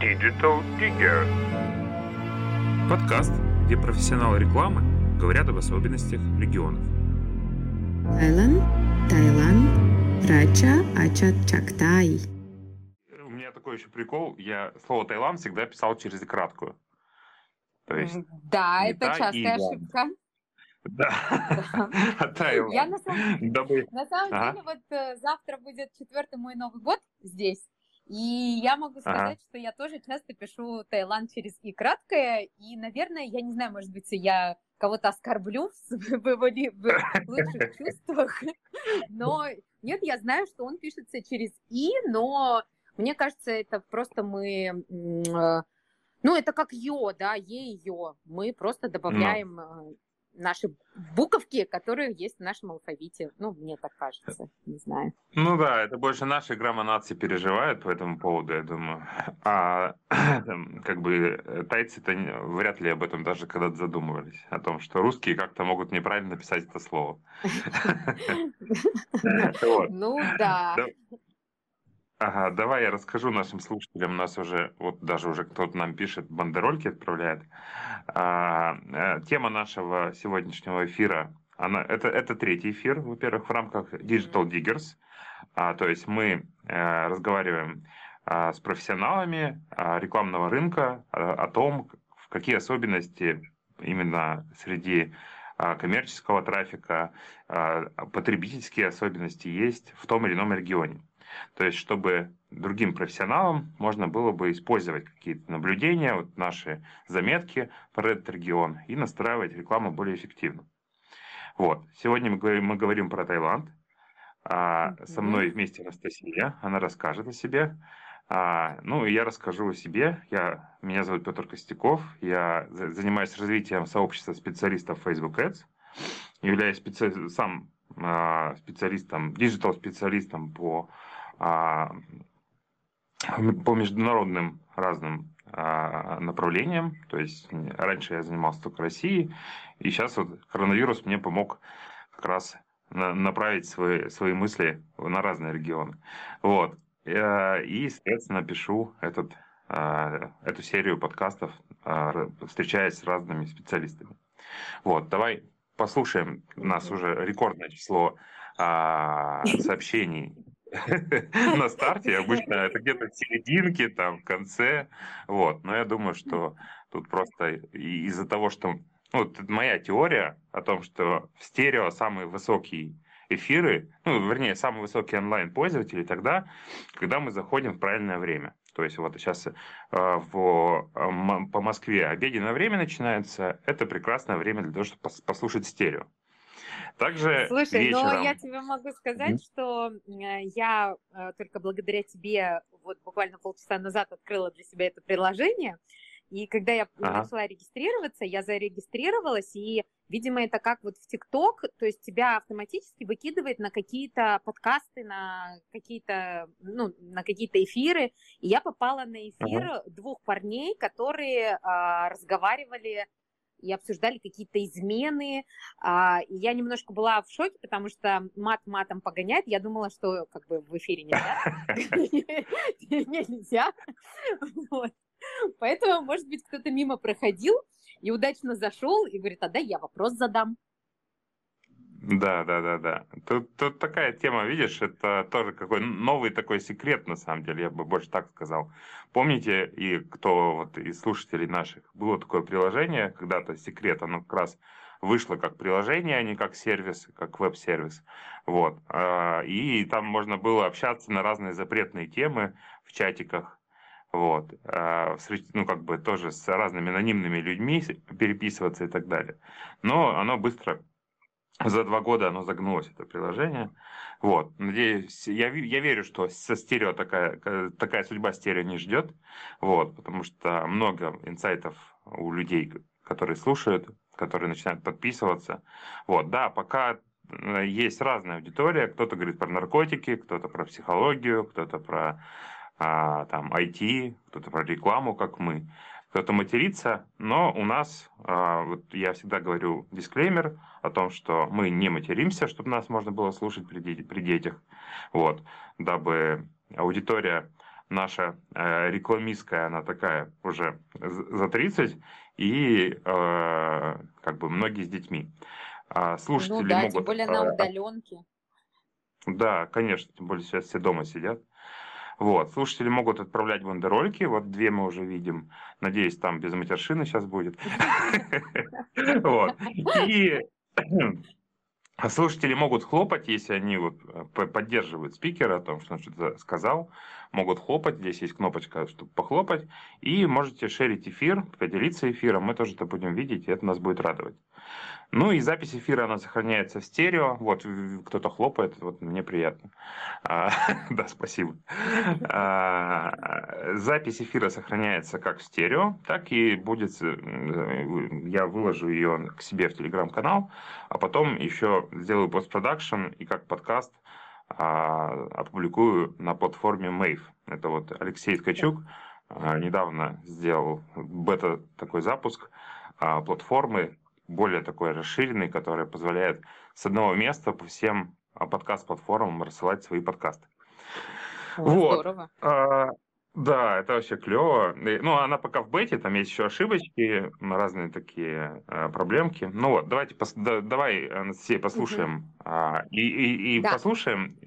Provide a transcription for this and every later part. Digital Diggers. Подкаст, где профессионалы рекламы говорят об особенностях регионов. Тайланд, Таиланд, Рача, Ачат, Чактай. У меня такой еще прикол. Я слово Таиланд всегда писал через краткую. То есть, да, это частая ошибка. Да. Я на самом деле вот завтра будет 4-й мой Новый год здесь, и я могу сказать, что я тоже часто пишу Таиланд через и краткое, и, наверное, я не знаю, может быть, я кого-то оскорблю в лучших чувствах, но нет, я знаю, что он пишется через и, но мне кажется, это просто мы... это как ё, да, е и ё. Мы просто добавляем наши буковки, которые есть в нашем алфавите. Мне так кажется, не знаю. Это больше наши граммонации переживают по этому поводу, я думаю. А тайцы-то вряд ли об этом даже когда-то задумывались, о том, что русские как-то могут неправильно писать это слово. Ну да. Ага, давай я расскажу нашим слушателям, нас уже, даже кто-то нам пишет, бандерольки отправляет. Тема нашего сегодняшнего эфира, это третий эфир, во-первых, в рамках Digital Diggers, то есть мы разговариваем с профессионалами рекламного рынка о том, в какие особенности именно среди коммерческого трафика, потребительские особенности есть в том или ином регионе. То есть, чтобы другим профессионалам можно было бы использовать какие-то наблюдения, наши заметки про этот регион и настраивать рекламу более эффективно. Сегодня мы говорим про Таиланд. Со мной вместе Анастасия, она расскажет о себе. И я расскажу о себе. Меня зовут Петр Костяков, я занимаюсь развитием сообщества специалистов Facebook Ads, являюсь специалистом, диджитал-специалистом по международным разным направлениям. То есть раньше я занимался только Россией, и сейчас коронавирус мне помог как раз направить свои мысли на разные регионы. И, соответственно, пишу эту серию подкастов, встречаясь с разными специалистами. Давай послушаем. У нас уже рекордное число сообщений на старте, обычно это где-то в серединке, в конце, но я думаю, что тут просто из-за того, что, моя теория о том, что в стерео самые высокие эфиры, самые высокие онлайн-пользователи тогда, когда мы заходим в правильное время. То есть сейчас по Москве обеденное время начинается, это прекрасное время для того, чтобы послушать стерео. Также слушай, вечером... я тебе могу сказать, что я только благодаря тебе буквально полчаса назад открыла для себя это приложение, и когда я начала регистрироваться, я зарегистрировалась, и, видимо, это как в ТикТок, то есть тебя автоматически выкидывает на какие-то подкасты, на какие-то, на какие-то эфиры, и я попала на эфир двух парней, которые разговаривали и обсуждали какие-то измены. Я немножко была в шоке, потому что мат матом погоняет. Я думала, что в эфире нельзя. Поэтому, может быть, кто-то мимо проходил и удачно зашел и говорит, а дай я вопрос задам. Да. Тут такая тема, видишь, это тоже какой новый такой секрет, на самом деле, я бы больше так сказал. Помните, и кто из слушателей наших, было такое приложение, когда-то секрет, оно как раз вышло как приложение, а не как сервис, как веб-сервис. И там можно было общаться на разные запретные темы в чатиках. Тоже с разными анонимными людьми переписываться и так далее. Но оно быстро... За 2 года оно загнулось, это приложение. Надеюсь, я верю, что со стерео такая судьба стерео не ждет. Потому что много инсайтов у людей, которые слушают, которые начинают подписываться. Пока есть разная аудитория. Кто-то говорит про наркотики, кто-то про психологию, кто-то про IT, кто-то про рекламу, как мы. Кто-то матерится, но у нас, я всегда говорю дисклеймер о том, что мы не материмся, чтобы нас можно было слушать при детях, дабы аудитория наша рекламистская, она такая уже за 30, и как бы многие с детьми. Слушатели ну да, могут... тем более на удаленке. Да, конечно, тем более сейчас все дома сидят. Вот, слушатели могут отправлять бандерольки, вот две мы уже видим, надеюсь, там без матершины сейчас будет. И слушатели могут хлопать, если они поддерживают спикера о том, что он что-то сказал, могут хлопать, здесь есть кнопочка, чтобы похлопать, и можете шерить эфир, поделиться эфиром, мы тоже это будем видеть, и это нас будет радовать. Ну и запись эфира, она сохраняется в стерео. Вот, кто-то хлопает, вот мне приятно. Да, спасибо. Запись эфира сохраняется как в стерео, так и будет, я выложу ее к себе в телеграм-канал, а потом еще сделаю постпродакшн и как подкаст опубликую на платформе Mave. Это вот Алексей Ткачук недавно сделал бета такой запуск платформы, более такой расширенный, который позволяет с одного места по всем подкаст-платформам рассылать свои подкасты. Вот. Здорово. Да, это вообще клево. Ну, она пока в бете, там есть еще ошибочки, разные такие проблемки. Ну вот, давай, Анастасия, послушаем. Да. Послушаем.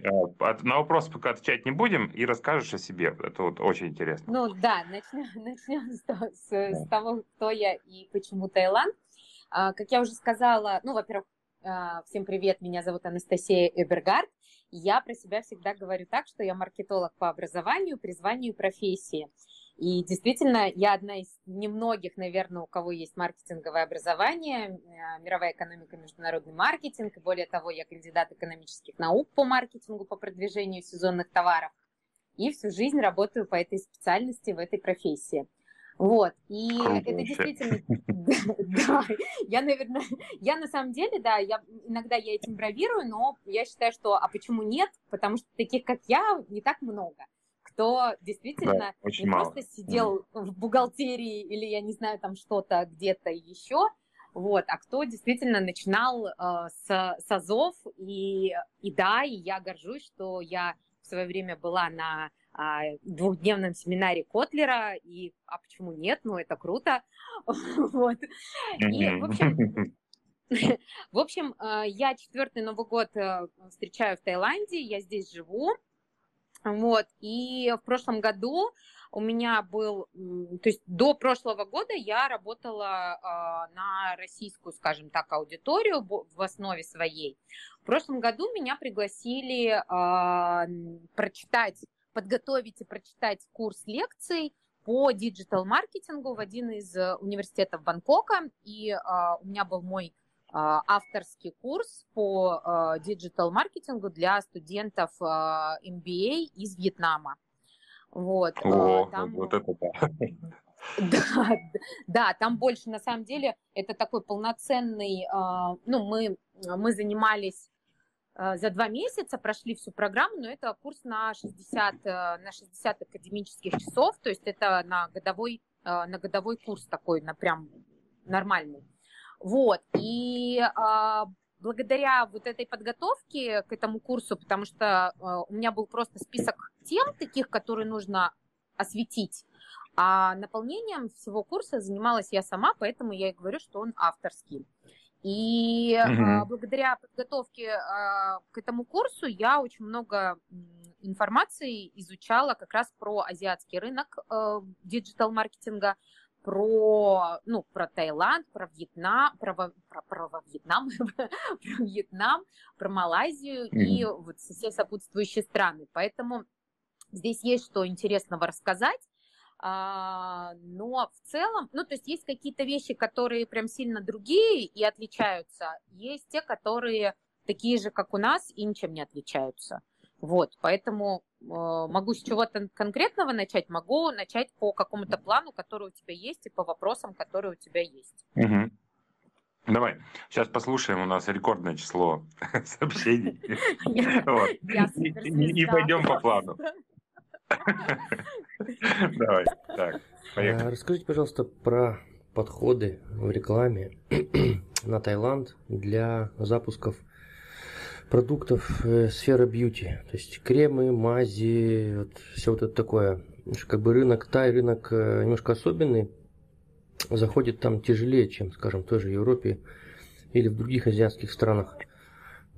На вопрос пока отвечать не будем, и расскажешь о себе. Это вот очень интересно. Ну да, начнем с того, кто я и почему Таиланд. Как я уже сказала, ну, во-первых, всем привет, меня зовут Анастасия Эбергард. Я про себя всегда говорю так, что я маркетолог по образованию, призванию и профессии. И действительно, я одна из немногих, наверное, у кого есть маркетинговое образование, мировая экономика, международный маркетинг. И более того, я кандидат экономических наук по маркетингу, по продвижению сезонных товаров. И всю жизнь работаю по этой специальности, в этой профессии. Вот, и это действительно, да, я на самом деле, да, иногда я этим бравирую, но я считаю, что, а почему нет, потому что таких, как я, не так много, кто действительно не просто сидел в бухгалтерии или, я не знаю, там что-то где-то еще, вот, а кто действительно начинал с азов, и да, и я горжусь, что я в свое время была на... двухдневном семинаре Котлера, и а почему нет, ну это круто, вот, и в общем, я четвертый Новый год встречаю в Таиланде, я здесь живу, вот, и в прошлом году у меня был, то есть до прошлого года я работала на российскую, скажем так, аудиторию в основе своей, в прошлом году меня пригласили подготовить и прочитать курс лекций по диджитал-маркетингу в один из университетов Бангкока. И у меня был мой авторский курс по диджитал-маркетингу для студентов MBA из Вьетнама. Вот. Вот это да. Да, там больше, на самом деле, это такой полноценный... Ну, мы занимались... За 2 месяца прошли всю программу, но это курс на 60 академических часов, то есть это на годовой курс такой, на прям нормальный. Вот, и благодаря вот этой подготовке к этому курсу, потому что у меня был просто список тем таких, которые нужно осветить, а наполнением всего курса занималась я сама, поэтому я и говорю, что он авторский. И благодаря подготовке к этому курсу я очень много информации изучала как раз про азиатский рынок диджитал-маркетинга, про Таиланд, про Вьетнам, про Малайзию и вот все сопутствующие страны. Поэтому здесь есть что интересного рассказать. Но в целом, ну, то есть есть какие-то вещи, которые прям сильно другие и отличаются, есть те, которые такие же, как у нас, и ничем не отличаются. Вот, поэтому могу с чего-то конкретного начать, могу начать по какому-то плану, который у тебя есть, и по вопросам, которые у тебя есть. Угу. Давай, сейчас послушаем, у нас рекордное число сообщений. И пойдем по плану. Давай, так, поехали. Расскажите, пожалуйста, про подходы в рекламе на Таиланд для запусков продуктов сферы бьюти, то есть кремы, мази, вот, все вот это такое. как бы рынок Тай, рынок немножко особенный, заходит там тяжелее, чем, скажем, в той же Европе или в других азиатских странах.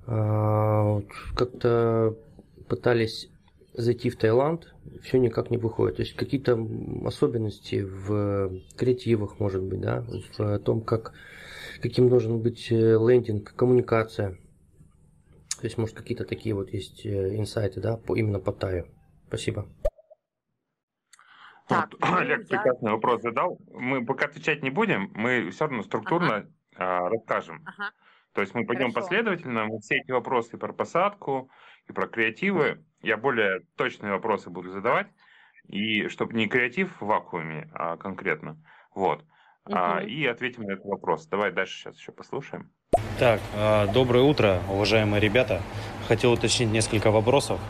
Как-то пытались зайти в Таиланд, все никак не выходит. То есть какие-то особенности в креативах, может быть, да, в том, каким должен быть лендинг, коммуникация. То есть, может, какие-то такие вот есть инсайты, да, именно по Таю. Спасибо. Так, вот, Олег, прекрасный вопрос задал. Мы пока отвечать не будем, мы все равно структурно расскажем. Ага. То есть мы пойдем последовательно, мы все эти вопросы про посадку и про креативы. Я более точные вопросы буду задавать, и чтобы не креатив в вакууме, а конкретно. Вот. И ответим на этот вопрос. Давай дальше сейчас еще послушаем. Так, доброе утро, уважаемые ребята. Хотел уточнить несколько вопросов.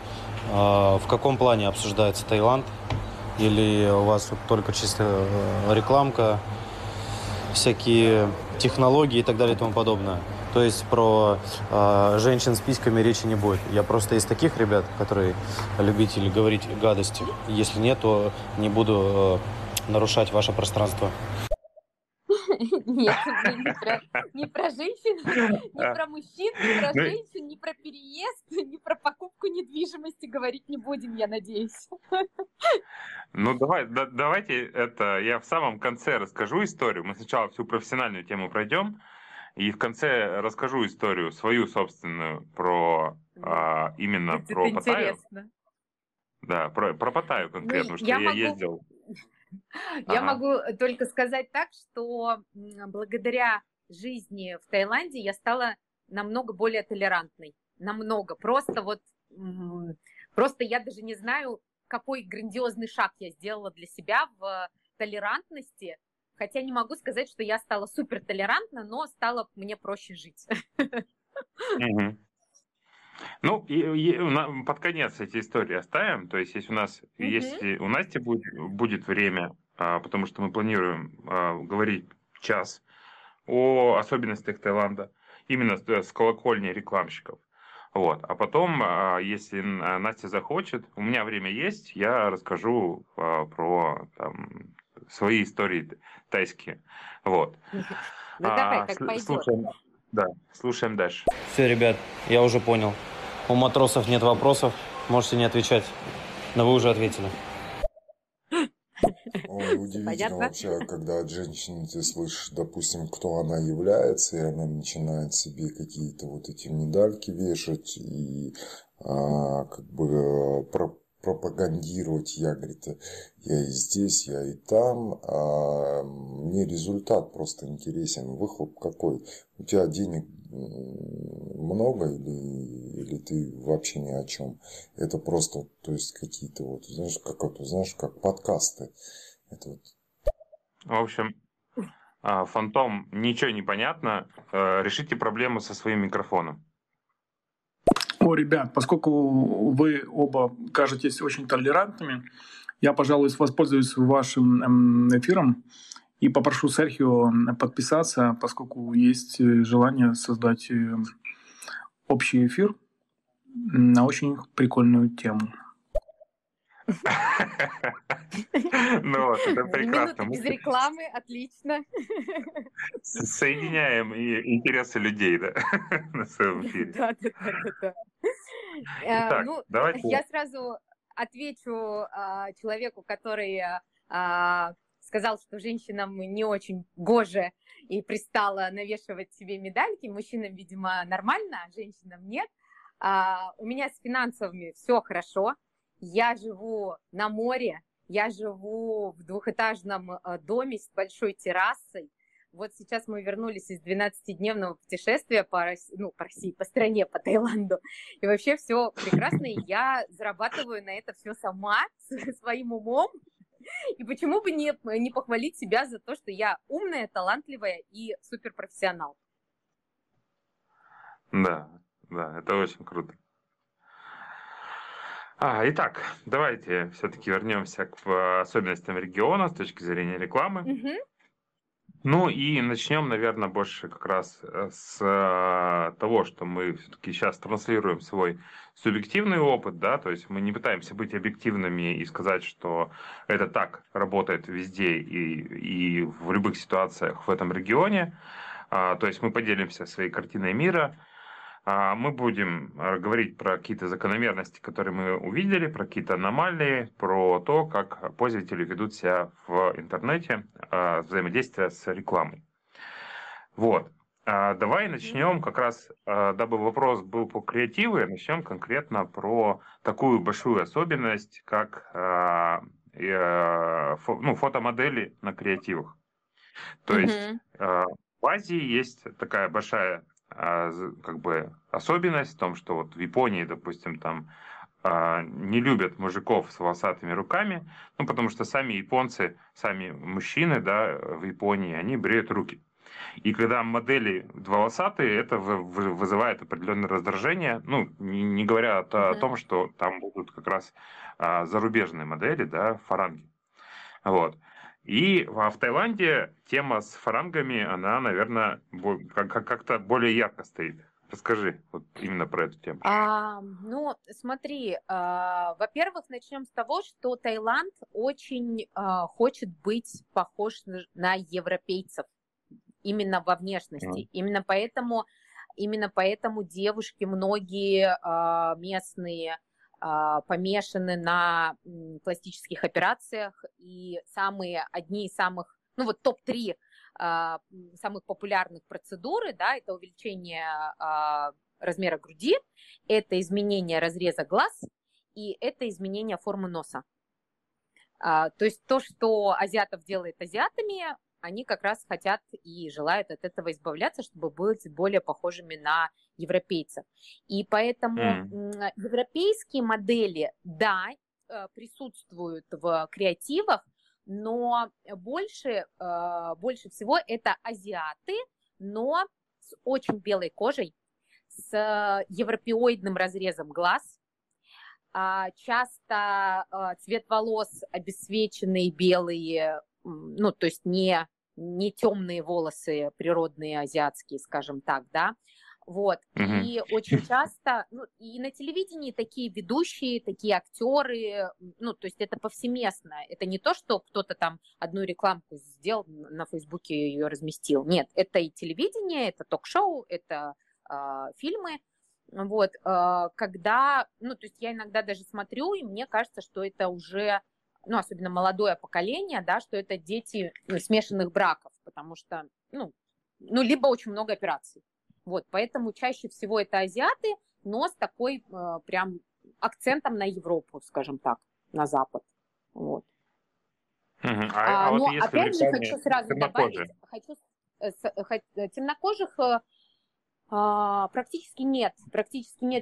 В каком плане обсуждается Таиланд? Или у вас вот только чисто рекламка, всякие технологии и так далее и тому подобное? То есть про женщин с письками речи не будет. Я просто из таких ребят, которые любители говорить гадости. Если нет, то не буду нарушать ваше пространство. Нет, не про женщин, не про мужчин, не про женщин, не про переезд, не про покупку недвижимости говорить не будем, я надеюсь. Ну, давайте это я в самом конце расскажу историю. Мы сначала всю профессиональную тему пройдем, и в конце расскажу историю свою собственную про именно про Паттайю. Да, про Паттайю конкретно, что я ездил. Я могу только сказать так, что благодаря жизни в Таиланде я стала намного более толерантной. Намного. Просто я даже не знаю, какой грандиозный шаг я сделала для себя в толерантности. Хотя не могу сказать, что я стала супертолерантна, но стало мне проще жить. Ну, и под конец эти истории оставим. То есть, если у нас, если у Насти будет время, потому что мы планируем говорить час о особенностях Таиланда, именно с колокольни рекламщиков. Вот. А потом, если Настя захочет, у меня время есть, я расскажу про там, свои истории тайские. Вот. Ну, давай, как пойдет. Слушаем. Да, слушаем дальше. Все, ребят, я уже понял. У матросов нет вопросов, можете не отвечать, но вы уже ответили. Ой, удивительно вообще, когда от женщины ты слышишь, допустим, кто она является, и она начинает себе какие-то вот эти медальки вешать и как бы пропагандировать. Я, говорит, я и здесь, я и там. А мне результат просто интересен. Выхлоп какой? У тебя денег много или ты вообще ни о чем? Это просто, то есть, какие-то вот, знаешь, как подкасты. Это вот. В общем, Фантом, ничего не понятно. Решите проблему со своим микрофоном. О, ребят, поскольку вы оба кажетесь очень толерантными, я, пожалуй, воспользуюсь вашим эфиром и попрошу Серхио подписаться, поскольку есть желание создать общий эфир на очень прикольную тему. Ну вот, это прекрасно. Минуту без рекламы, отлично. Соединяем интересы людей, да, на своем эфире. Да. Итак, ну, давайте. Я сразу отвечу человеку, который сказал, что женщинам не очень гоже и пристало навешивать себе медальки. Мужчинам, видимо, нормально, а женщинам нет. У меня с финансовыми все хорошо. Я живу на море, я живу в двухэтажном доме с большой террасой. Вот сейчас мы вернулись из 12-дневного путешествия по России, по стране, по Таиланду. И вообще все прекрасно, и я зарабатываю на это все сама, своим умом. И почему бы не похвалить себя за то, что я умная, талантливая и суперпрофессионал. Да, это очень круто. Итак, давайте все-таки вернемся к особенностям региона с точки зрения рекламы. Ну и начнем, наверное, больше как раз с того, что мы все-таки сейчас транслируем свой субъективный опыт, да, то есть мы не пытаемся быть объективными и сказать, что это так работает везде и в любых ситуациях в этом регионе, то есть мы поделимся своей картиной мира. Мы будем говорить про какие-то закономерности, которые мы увидели, про какие-то аномалии, про то, как пользователи ведут себя в интернете, взаимодействие с рекламой. Вот. Давай начнем как раз, дабы вопрос был по креативу, начнем конкретно про такую большую особенность, как фотомодели на креативах. То есть в Азии есть такая большая как бы особенность в том, что вот в Японии, допустим, там не любят мужиков с волосатыми руками, ну, потому что сами японцы, сами мужчины, да, в Японии, они бреют руки. И когда модели волосатые, это вызывает определенное раздражение, ну, не говоря о том, что там будут как раз зарубежные модели, да, фаранги. Вот. И в Таиланде тема с фарангами, она, наверное, как-то более ярко стоит. Расскажи вот именно про эту тему. Ну, смотри, во-первых, начнем с того, что Таиланд очень хочет быть похож на европейцев именно во внешности. Именно поэтому девушки многие местные помешаны на пластических операциях, и одни из самых, ну вот топ-3 самых популярных процедуры, да, это увеличение размера груди, это изменение разреза глаз и это изменение формы носа. То есть то, что азиатов делает азиатами, они как раз хотят и желают от этого избавляться, чтобы быть более похожими на европейцев. И поэтому европейские модели, да, присутствуют в креативах, но больше всего это азиаты, но с очень белой кожей, с европеоидным разрезом глаз. Часто цвет волос обесцвеченные, белые, ну, то есть не темные волосы природные азиатские, скажем так, да, вот, и очень часто, ну, и на телевидении такие ведущие, такие актеры, ну, то есть это повсеместно, это не то, что кто-то там одну рекламку сделал, на Фейсбуке ее разместил, нет, это и телевидение, это ток-шоу, это фильмы, вот, когда, ну, то есть я иногда даже смотрю, и мне кажется, что это уже, ну, особенно молодое поколение, да, что это дети, ну, смешанных браков, потому что, ну, либо очень много операций. Вот, поэтому чаще всего это азиаты, но с такой прям акцентом на Европу, скажем так, на Запад. Вот. Но опять же хочу сразу добавить, темнокожих практически нет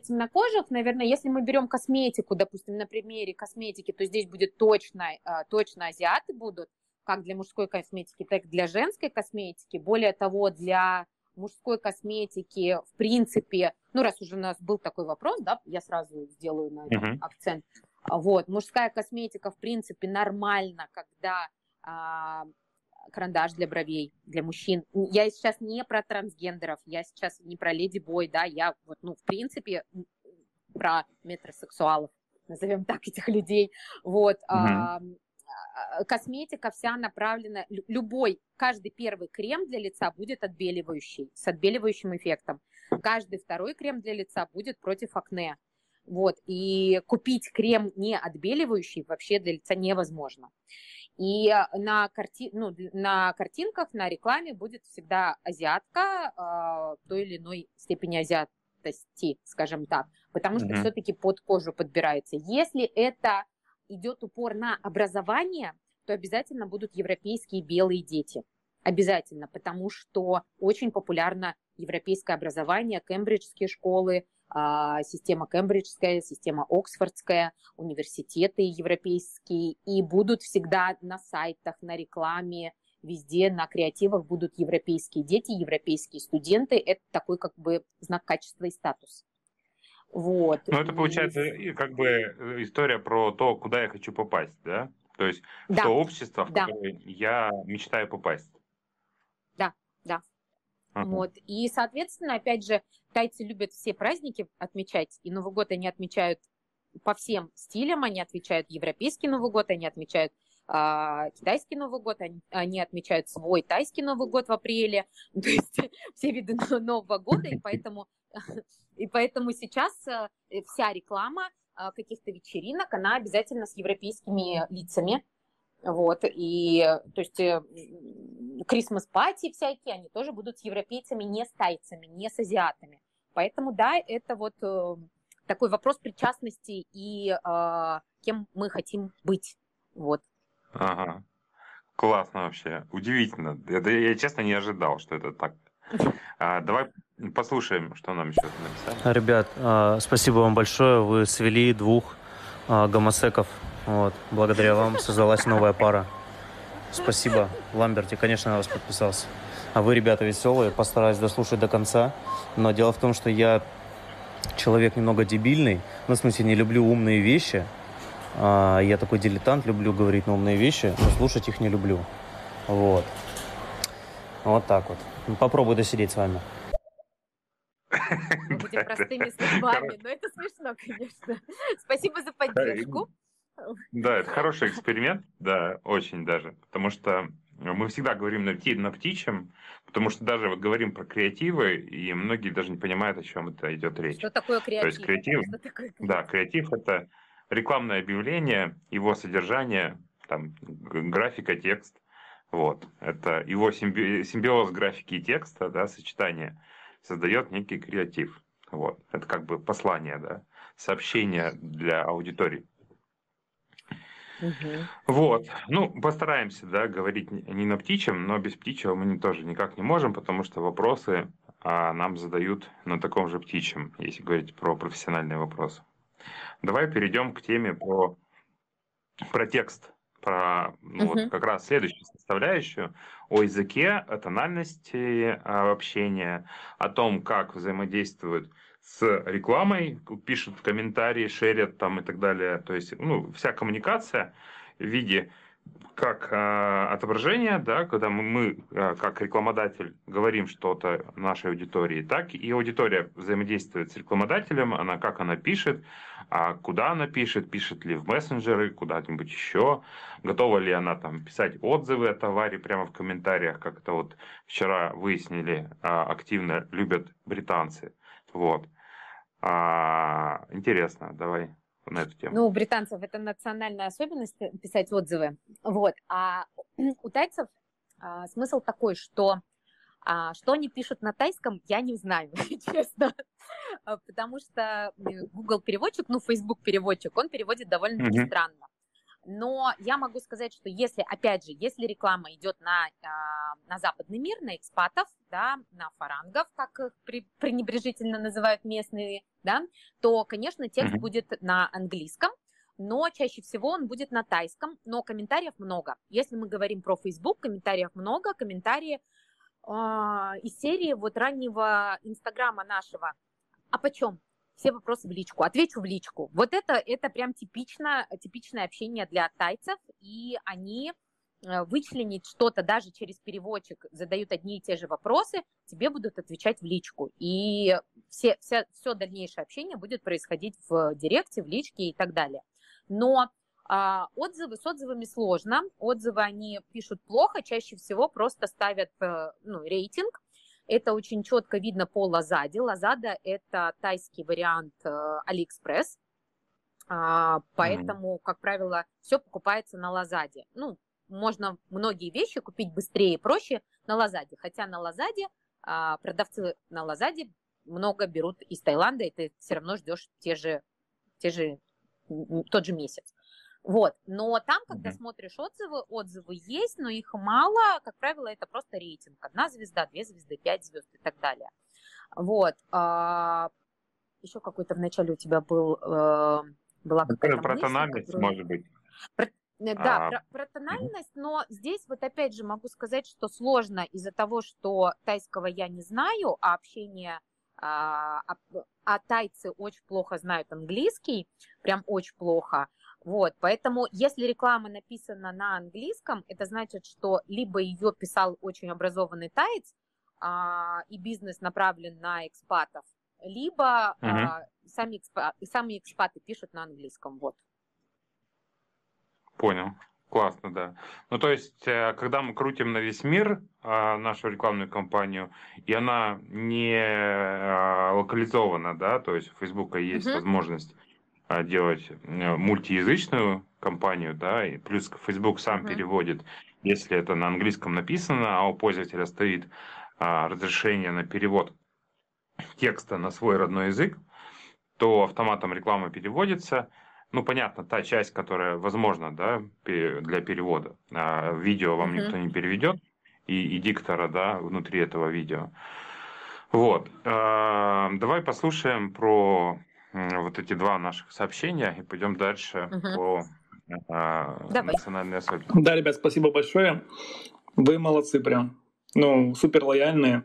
темнокожих, наверное, если мы берем косметику, допустим, на примере косметики, то здесь будет точно азиаты будут, как для мужской косметики, так и для женской косметики. Более того, для мужской косметики, в принципе, ну, раз уже у нас был такой вопрос, да, я сразу сделаю на этом акцент. Вот, мужская косметика, в принципе, нормально, когда карандаш для бровей, для мужчин. Я сейчас не про трансгендеров, я сейчас не про леди-бой, да, я вот, ну, в принципе, про метросексуалов, назовем так этих людей, вот. Косметика вся направлена, каждый первый крем для лица будет отбеливающий, с отбеливающим эффектом. Каждый второй крем для лица будет против акне. Вот, и купить крем не отбеливающий вообще для лица невозможно. И на картинках, на рекламе будет всегда азиатка, в той или иной степени азиатости, скажем так, потому что все-таки под кожу подбирается. Если это идет упор на образование, то обязательно будут европейские белые дети. Обязательно, потому что очень популярно европейское образование, кембриджские школы, система кембриджская, система оксфордская, университеты европейские, и будут всегда на сайтах, на рекламе, везде на креативах будут европейские дети, европейские студенты. Это такой как бы знак качества и статуса. Вот. Ну, это получается как бы история про то, куда я хочу попасть, да? То есть в то общество, в которое я мечтаю попасть. да. Ага. Вот. И, соответственно, опять же, тайцы любят все праздники отмечать, и Новый год они отмечают по всем стилям, они отмечают европейский Новый год, они отмечают китайский Новый год, они отмечают свой тайский Новый год в апреле, то есть все виды Нового года, и поэтому сейчас вся реклама каких-то вечеринок, она обязательно с европейскими лицами, вот, и, то есть, крисмас-пати всякие, они тоже будут с европейцами, не с тайцами, не с азиатами, поэтому, да, это вот такой вопрос причастности и кем мы хотим быть, вот. Ага, классно вообще, удивительно, это я, честно, не ожидал, что это так. Давай послушаем, что нам еще написали. Ребят, спасибо вам большое. Вы свели двух гомосеков. Вот. Благодаря вам создалась новая пара. Спасибо, Ламберт. И, конечно, на вас подписался. А вы, ребята, веселые. Постараюсь дослушать до конца. Но дело в том, что я человек немного дебильный. Ну, в смысле, не люблю умные вещи. Я такой дилетант, люблю говорить на умные вещи, но слушать их не люблю. Вот. Вот так вот. Попробую досидеть с вами. Мы будем простыми словами, но это смешно, конечно. Спасибо за поддержку. Да, это хороший эксперимент, да, очень даже, потому что мы всегда говорим на птичьем, потому что даже вот говорим про креативы, и многие даже не понимают, о чем это идет речь. Что такое креатив? То есть креатив, да, креатив – это рекламное объявление, его содержание, там, графика, текст. Вот, это его симбиоз графики и текста, да, сочетание создает некий креатив. Вот, это как бы послание, да, сообщение для аудитории. Угу. Вот, ну, постараемся, да, говорить не на птичьем, но без птичьего мы тоже никак не можем, потому что вопросы нам задают на таком же птичьем, если говорить про профессиональные вопросы. Давай перейдем к теме про текст. Про вот как раз следующую составляющую о языке, о тональности общения, о том, как взаимодействуют с рекламой, пишут комментарии, шерят там и так далее. То есть, ну, вся коммуникация в виде как отображения, да, когда мы как рекламодатель говорим что-то нашей аудитории, так и аудитория взаимодействует с рекламодателем, она как она пишет, куда она пишет ли в мессенджеры, куда-нибудь еще, готова ли она там писать отзывы о товаре прямо в комментариях, как это вот вчера выяснили, активно любят британцы. Вот. Интересно, давай. На эту тему. Ну, у британцев это национальная особенность писать отзывы. Вот. А у тайцев смысл такой, что они пишут на тайском, я не знаю, честно. Потому что Google переводчик, ну, Facebook переводчик, он переводит довольно-таки странно. Но я могу сказать, что если, опять же, если реклама идет на западный мир, на экспатов, да, на фарангов, как их пренебрежительно называют местные, да, то, конечно, текст будет на английском, но чаще всего он будет на тайском, но комментариев много. Если мы говорим про Facebook, комментариев много, комментарии из серии вот раннего Инстаграма нашего. А почем? Все вопросы в личку, отвечу в личку. Вот это прям типичное общение для тайцев, и они вычленить что-то даже через переводчик, задают одни и те же вопросы, тебе будут отвечать в личку. И все дальнейшее общение будет происходить в директе, в личке и так далее. Но с отзывами сложно, отзывы они пишут плохо, чаще всего просто ставят рейтинг. Это очень четко видно по Lazada. Lazada – это тайский вариант AliExpress, поэтому, как правило, все покупается на Lazada. Ну, можно многие вещи купить быстрее и проще на Lazada, хотя на Lazada, продавцы на Lazada много берут из Таиланда, и ты все равно ждешь тот же месяц. Вот, но там, когда смотришь отзывы есть, но их мало, как правило, это просто рейтинг. 1 звезда, 2 звезды, 5 звезд и так далее. Вот. Еще какой-то вначале у тебя была какая-то про тональность, которую... может быть. Про тональность, но здесь вот опять же могу сказать, что сложно из-за того, что тайского я не знаю, а общение... тайцы очень плохо знают английский, прям очень плохо. Вот, поэтому, если реклама написана на английском, это значит, что либо ее писал очень образованный таец, и бизнес направлен на экспатов, либо сами экспаты пишут на английском. Вот. Понял. Классно, да. Ну, то есть, когда мы крутим на весь мир нашу рекламную кампанию, и она не локализована, да, то есть у Фейсбука есть возможность делать мультиязычную кампанию, да, и плюс Facebook сам переводит, если это на английском написано, а у пользователя стоит разрешение на перевод текста на свой родной язык, то автоматом реклама переводится. Ну, понятно, та часть, которая возможна, да, для перевода. Видео вам никто не переведет, и диктора, да, внутри этого видео. Вот. Давай послушаем про вот эти два наших сообщения и пойдем дальше по национальной особенности. Да, ребят, спасибо большое. Вы молодцы прям. Ну, супер лояльные.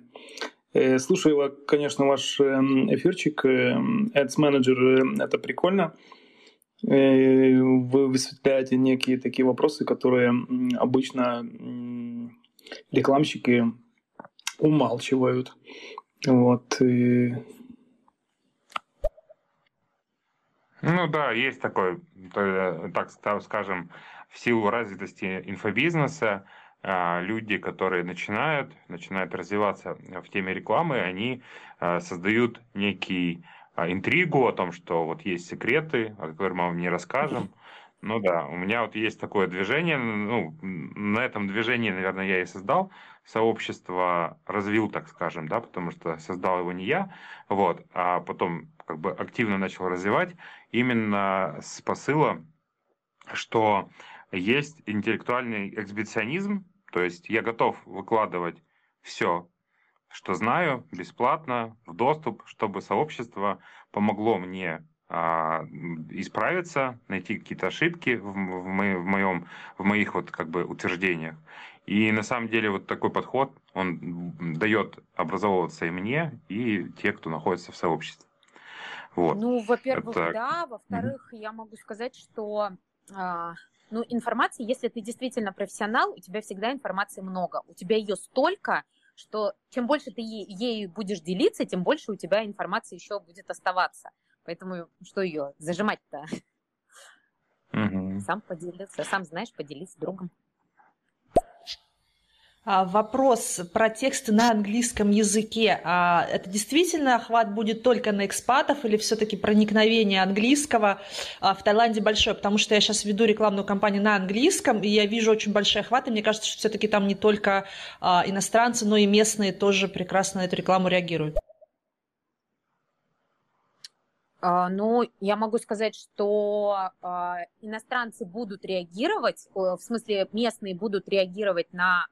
Слушаю, конечно, ваш эфирчик. Ads Manager — это прикольно. Вы высветляете некие такие вопросы, которые обычно рекламщики умалчивают. Вот. Ну да, есть такой, так скажем, в силу развитости инфобизнеса, люди, которые начинают развиваться в теме рекламы, они создают некий интригу о том, что вот есть секреты, о которых мы вам не расскажем. Ну да, у меня вот есть такое движение, ну, на этом движении, наверное, я и создал сообщество, развил, так скажем, да, потому что создал его не я, вот, а потом как бы активно начал развивать именно с посыла, что есть интеллектуальный эксгибиционизм, то есть я готов выкладывать все, что знаю, бесплатно, в доступ, чтобы сообщество помогло мне исправиться, найти какие-то ошибки в моих вот как бы утверждениях. И на самом деле вот такой подход, он дает образовываться и мне, и те, кто находится в сообществе. Вот. Ну, во-первых, это... да, во-вторых, я могу сказать, что... информации, если ты действительно профессионал, у тебя всегда информации много, у тебя ее столько, что чем больше ты ею будешь делиться, тем больше у тебя информации еще будет оставаться. Поэтому что ее зажимать-то? Сам поделиться, сам знаешь, поделись с другом. Вопрос про тексты на английском языке. Это действительно охват будет только на экспатов или все-таки проникновение английского в Таиланде большое? Потому что я сейчас веду рекламную кампанию на английском, и я вижу очень большие охваты. Мне кажется, что все-таки там не только иностранцы, но и местные тоже прекрасно на эту рекламу реагируют. Ну, я могу сказать, что иностранцы будут реагировать, в смысле местные будут реагировать на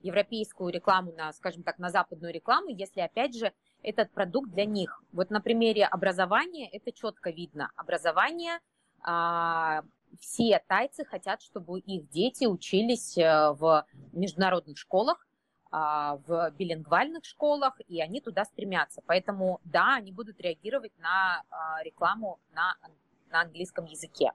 европейскую рекламу, на, скажем так, на западную рекламу, если, опять же, этот продукт для них. Вот на примере образования это четко видно. Образование, все тайцы хотят, чтобы их дети учились в международных школах, в билингвальных школах, и они туда стремятся. Поэтому, да, они будут реагировать на рекламу на английском языке.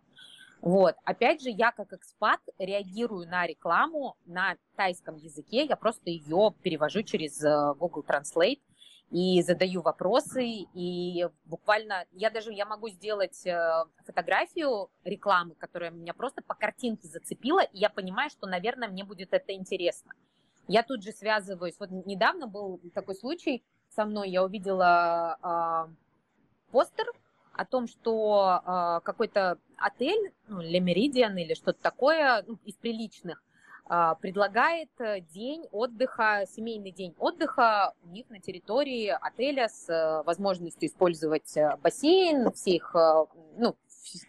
Вот. Опять же, я как экспат реагирую на рекламу на тайском языке, я просто ее перевожу через Google Translate и задаю вопросы, и буквально, я могу сделать фотографию рекламы, которая меня просто по картинке зацепила, и я понимаю, что, наверное, мне будет это интересно. Я тут же связываюсь. Вот недавно был такой случай со мной. Я увидела постер о том, что какой-то отель, Le Méridien или что-то такое, из приличных, предлагает день отдыха, семейный день отдыха у них на территории отеля с возможностью использовать бассейн,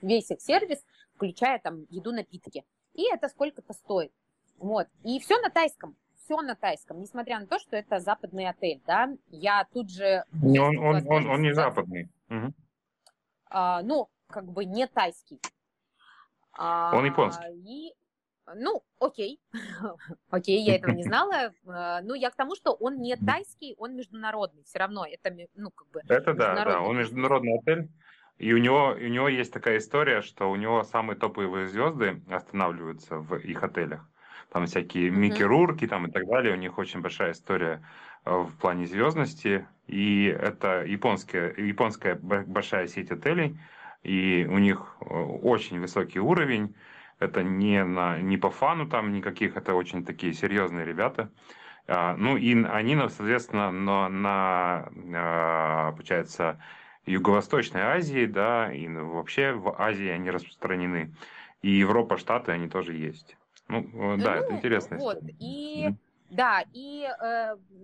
весь их сервис, включая там еду, напитки. И это сколько-то стоит. Вот. И все на тайском. Все на тайском, несмотря на то, что это западный отель, да, я тут же... Он не западный. Не тайский. Он японский. Окей. Окей, я этого не знала. Я к тому, что он не тайский, он международный. Все равно это, Это да, он международный отель. И у него есть такая история, что у него самые топовые звезды останавливаются в их отелях. там всякие Микки Рурки там и так далее, у них очень большая история в плане звездности, и это японская большая сеть отелей, и у них очень высокий уровень, это не по фану там никаких, это очень такие серьезные ребята. Ну и они, соответственно, на получается, Юго-Восточной Азии, да, и вообще в Азии они распространены, и Европа, Штаты, они тоже есть. Ну, да, это интересно. Вот, и... Да, и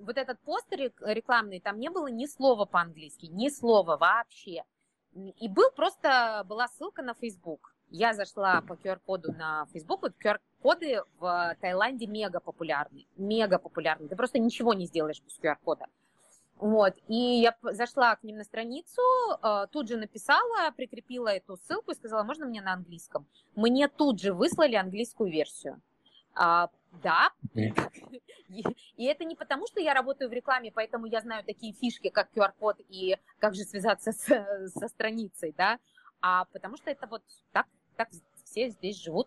вот этот постер рекламный, там не было ни слова по-английски, ни слова вообще. И была ссылка на Facebook. Я зашла по QR-коду на Facebook. Вот QR-коды в Таиланде мега популярны. Ты просто ничего не сделаешь без QR-кода. Вот, и я зашла к ним на страницу, тут же написала, прикрепила эту ссылку и сказала, можно мне на английском? Мне тут же выслали английскую версию. Да, и это не потому, что я работаю в рекламе, поэтому я знаю такие фишки, как QR-код и как же связаться со страницей, да, а потому что это вот так все здесь живут,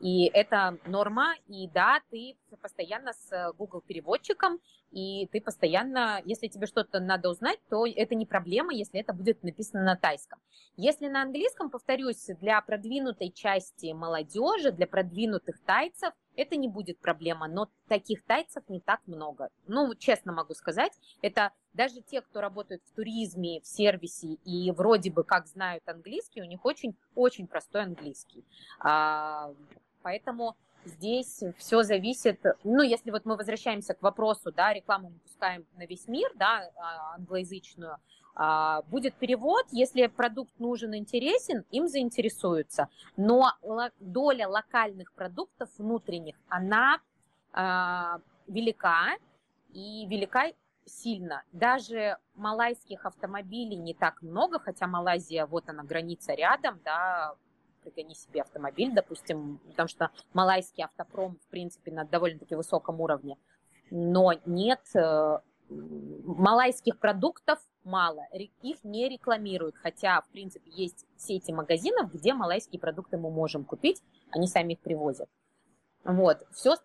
и это норма, и да, ты постоянно с Google-переводчиком, и ты постоянно, если тебе что-то надо узнать, то это не проблема, если это будет написано на тайском. Если на английском, повторюсь, для продвинутой части молодежи, для продвинутых тайцев, это не будет проблема, но таких тайцев не так много. Ну, честно могу сказать, это даже те, кто работает в туризме, в сервисе и вроде бы как знают английский, у них очень-очень простой английский. Поэтому здесь все зависит, ну, если вот мы возвращаемся к вопросу, да, рекламу мы пускаем на весь мир, да, англоязычную, будет перевод, если продукт нужен, интересен, им заинтересуются, но доля локальных продуктов внутренних, она велика и велика сильно. Даже малайских автомобилей не так много, хотя Малайзия, вот она, граница рядом, да, пригони себе автомобиль, допустим, потому что малайский автопром, в принципе, на довольно-таки высоком уровне, но нет, малайских продуктов мало, их не рекламируют, хотя, в принципе, есть сети магазинов, где малайские продукты мы можем купить, они сами их привозят. Вот, все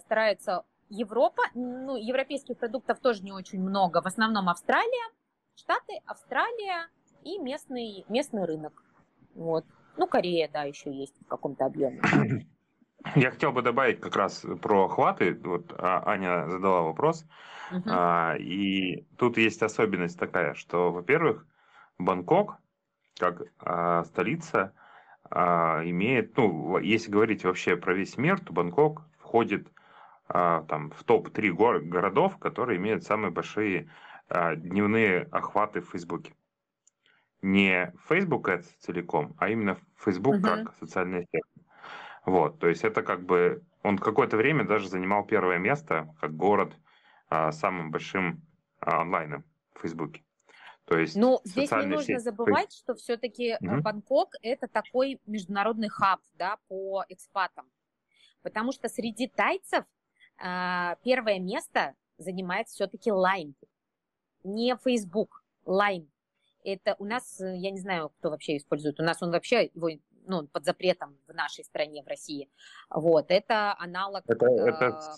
старается Европа, ну, европейских продуктов тоже не очень много, в основном Австралия, Штаты, Австралия и местный рынок, вот. Ну, Корея, да, еще есть в каком-то объеме. Я хотел бы добавить как раз про охваты. Вот Аня задала вопрос. И тут есть особенность такая, что, во-первых, Бангкок, как столица, имеет... Ну, если говорить вообще про весь мир, то Бангкок входит там, в топ-3 городов, которые имеют самые большие дневные охваты в Фейсбуке. Не Facebook Ads целиком, а именно Facebook как социальная сеть. Вот, то есть это как бы... Он какое-то время даже занимал первое место как город самым большим онлайном в Фейсбуке. То есть ну, здесь не нужно забывать, что все-таки Бангкок – это такой международный хаб, да, по экспатам. Потому что среди тайцев первое место занимает все-таки Line. Не Facebook, Line. Это у нас, я не знаю, кто вообще использует, у нас он вообще, его, ну, он под запретом в нашей стране, в России. Вот, это аналог... Это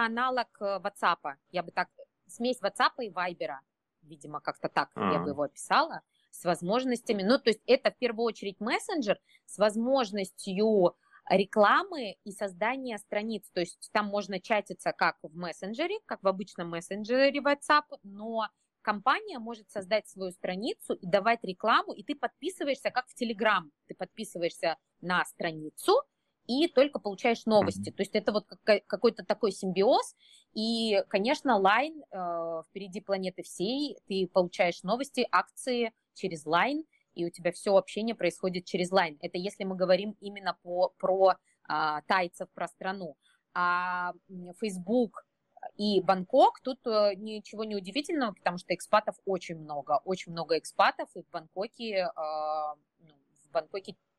аналог WhatsApp, я бы так... Смесь WhatsApp и Viber, видимо, как-то так я бы его описала, с возможностями... Ну, то есть это в первую очередь мессенджер с возможностью рекламы и создания страниц. То есть там можно чатиться как в мессенджере, как в обычном мессенджере WhatsApp, но... Компания может создать свою страницу и давать рекламу, и ты подписываешься, как в Telegram, ты подписываешься на страницу и только получаешь новости. То есть это вот какой-то такой симбиоз, и, конечно, Line впереди планеты всей, ты получаешь новости, акции через Line, и у тебя все общение происходит через Line. Это если мы говорим именно про тайцев, про страну. А Facebook... И Бангкок, тут ничего не удивительного, потому что экспатов очень много экспатов, и в Бангкоке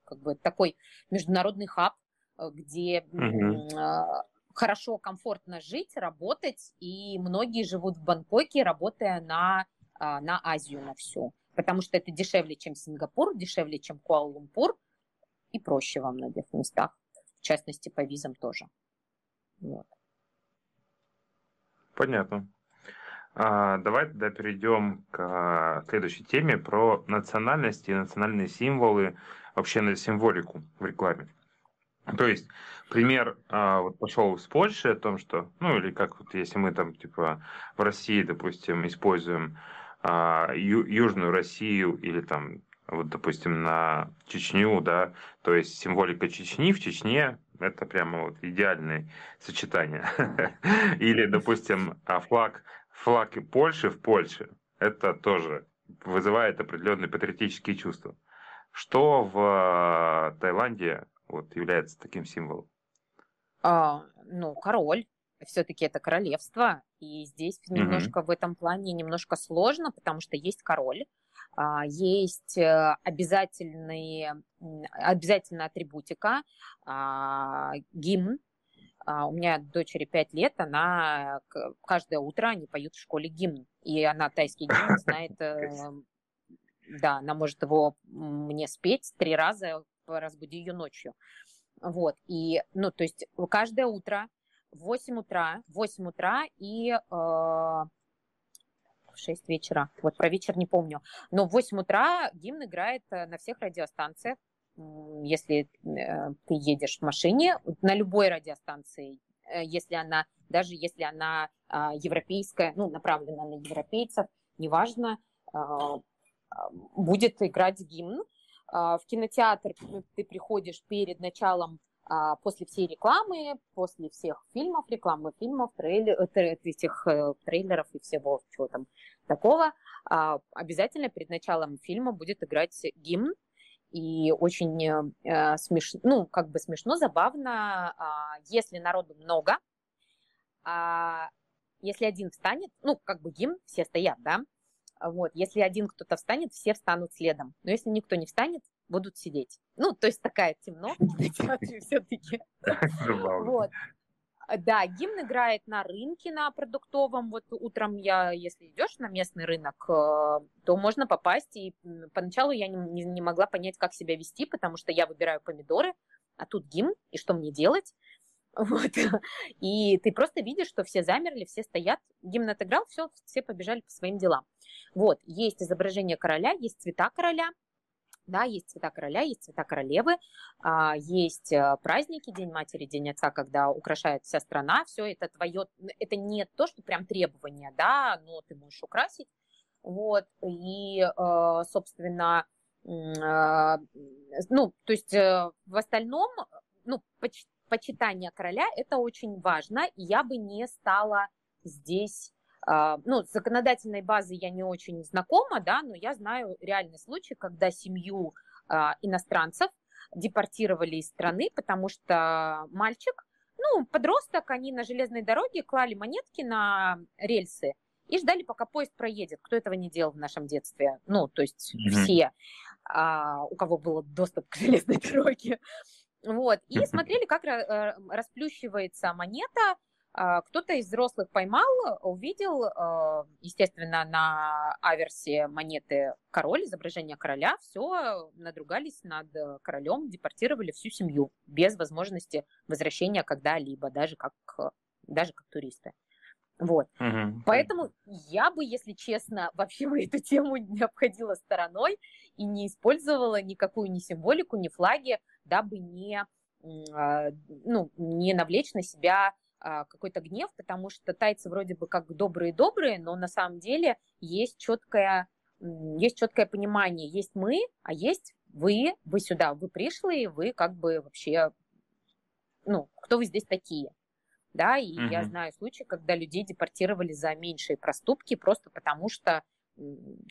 как бы такой международный хаб, где хорошо, комфортно жить, работать, и многие живут в Бангкоке, работая на Азию, на всю, потому что это дешевле, чем Сингапур, дешевле, чем Куала-Лумпур, и проще во многих местах. частности, по визам тоже. Вот. Понятно. Давайте тогда перейдем к следующей теме про национальности и национальные символы, вообще на символику в рекламе. То есть пример вот пошел с Польши о том, что, ну или как вот если мы там типа в России, допустим, используем Южную Россию или там вот допустим на Чечню, да, то есть символика Чечни в Чечне. Это прямо вот идеальное сочетание. Или, допустим, флаг Польши в Польше. Это тоже вызывает определенные патриотические чувства. Что в Таиланде вот, является таким символом? Король. Все-таки это королевство. И здесь немножко в этом плане немножко сложно, потому что есть король. Есть обязательная атрибутика, гимн. У меня дочери 5 лет, она каждое утро они поют в школе гимн. И она тайский гимн знает, да, она может его мне спеть 3 раза, разбуди ее ночью. Вот, и, ну, то есть каждое утро в 8 утра и... 6 вечера, вот про вечер не помню, но в 8 утра гимн играет на всех радиостанциях, если ты едешь в машине, на любой радиостанции, даже если она европейская, ну, направлена на европейцев, неважно, будет играть гимн. В кинотеатр ты приходишь перед началом, после всей рекламы, после всех фильмов, рекламы фильмов, трейлеров и всего, чего там такого, обязательно перед началом фильма будет играть гимн. И очень смешно, ну, как бы смешно, забавно, если народу много, если один встанет, ну, как бы гимн, все стоят, да, вот, если один кто-то встанет, все встанут следом, но если никто не встанет, будут сидеть. Ну, то есть такая темнота все-таки. Вот. Да, гимн играет на рынке, на продуктовом. Вот утром если идешь на местный рынок, то можно попасть. И поначалу я не могла понять, как себя вести, потому что я выбираю помидоры, а тут гимн, и что мне делать? Вот. И ты просто видишь, что все замерли, все стоят. Гимн отыграл, все побежали по своим делам. Вот, есть изображение короля, есть цвета короля. Да, есть цвета короля, есть цвета королевы, есть праздники, День матери, День отца, когда украшает вся страна, все это твое, это не то, что прям требование, да, но ты можешь украсить, вот, и, собственно, ну, то есть в остальном, ну, почитание короля, это очень важно, и я бы не стала здесь... Ну, с законодательной базой я не очень знакома, да, но я знаю реальный случай, когда семью иностранцев депортировали из страны, потому что мальчик, ну, подросток, они на железной дороге клали монетки на рельсы и ждали, пока поезд проедет. Кто этого не делал в нашем детстве? Ну, то есть все, у кого был доступ к железной дороге. Вот, и смотрели, как расплющивается монета. Кто-то из взрослых поймал, увидел, естественно, на аверсе монеты король, изображение короля, все, надругались над королем, депортировали всю семью без возможности возвращения когда-либо, даже как туристы. Вот. Угу. Поэтому я бы, если честно, вообще бы эту тему не обходила стороной и не использовала никакую ни символику, ни флаги, дабы не навлечь на себя какой-то гнев, потому что тайцы вроде бы как добрые-добрые, но на самом деле есть четкое понимание. Есть мы, а есть вы сюда, вы пришли, вы как бы вообще, ну, кто вы здесь такие? Да, и я знаю случаи, когда людей депортировали за меньшие проступки просто потому что,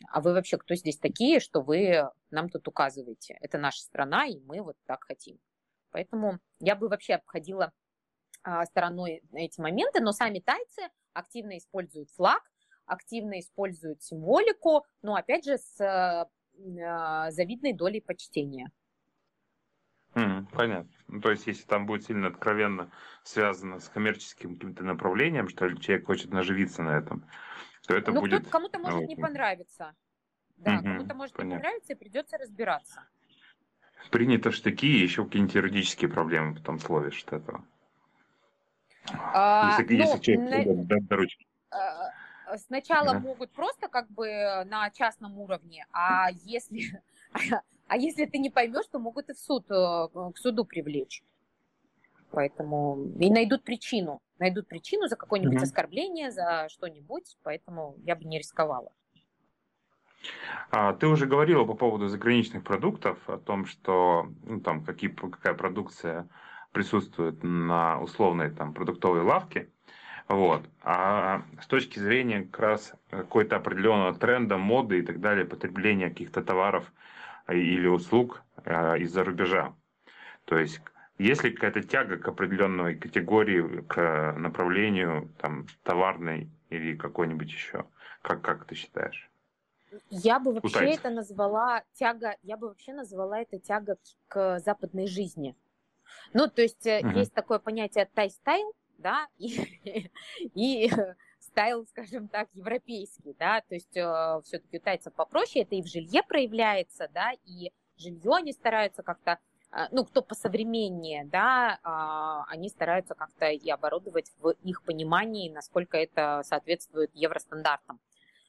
а вы вообще кто здесь такие, что вы нам тут указываете? Это наша страна, и мы вот так хотим. Поэтому я бы вообще обходила стороной эти моменты, но сами тайцы активно используют флаг, активно используют символику, но опять же с завидной долей почтения. Понятно. Ну, то есть, если там будет сильно откровенно связано с коммерческим каким-то направлением, что человек хочет наживиться на этом, то это будет... Ну, кому-то может не понравиться. Да, кому-то может не понравиться, и придется разбираться. принято штыки и еще какие-нибудь юридические проблемы потом словишь от этого. Если человек до ручки. Сначала могут просто как бы на частном уровне, а если ты не поймешь, то могут и в суд, к суду привлечь. Поэтому и найдут причину за какое-нибудь оскорбление, за что-нибудь, поэтому я бы не рисковала. Ты уже говорила по поводу заграничных продуктов, о том, что там, какая продукция присутствует на условной там, продуктовой лавке. Вот. А с точки зрения как раз какой-то определенного тренда, моды и так далее, потребления каких-то товаров или услуг из-за рубежа. То есть, есть ли какая-то тяга к определенной категории, к направлению там, товарной или какой-нибудь еще? Как ты считаешь? Я бы вообще это назвала тяга к западной жизни. Ну, то есть, есть такое понятие тай-стайл, да, и стайл, скажем так, европейский, да, то есть все-таки у тайцев попроще, это и в жилье проявляется, да, и жилье они стараются как-то, ну, кто посовременнее, да, они стараются как-то и оборудовать в их понимании, насколько это соответствует евростандартам.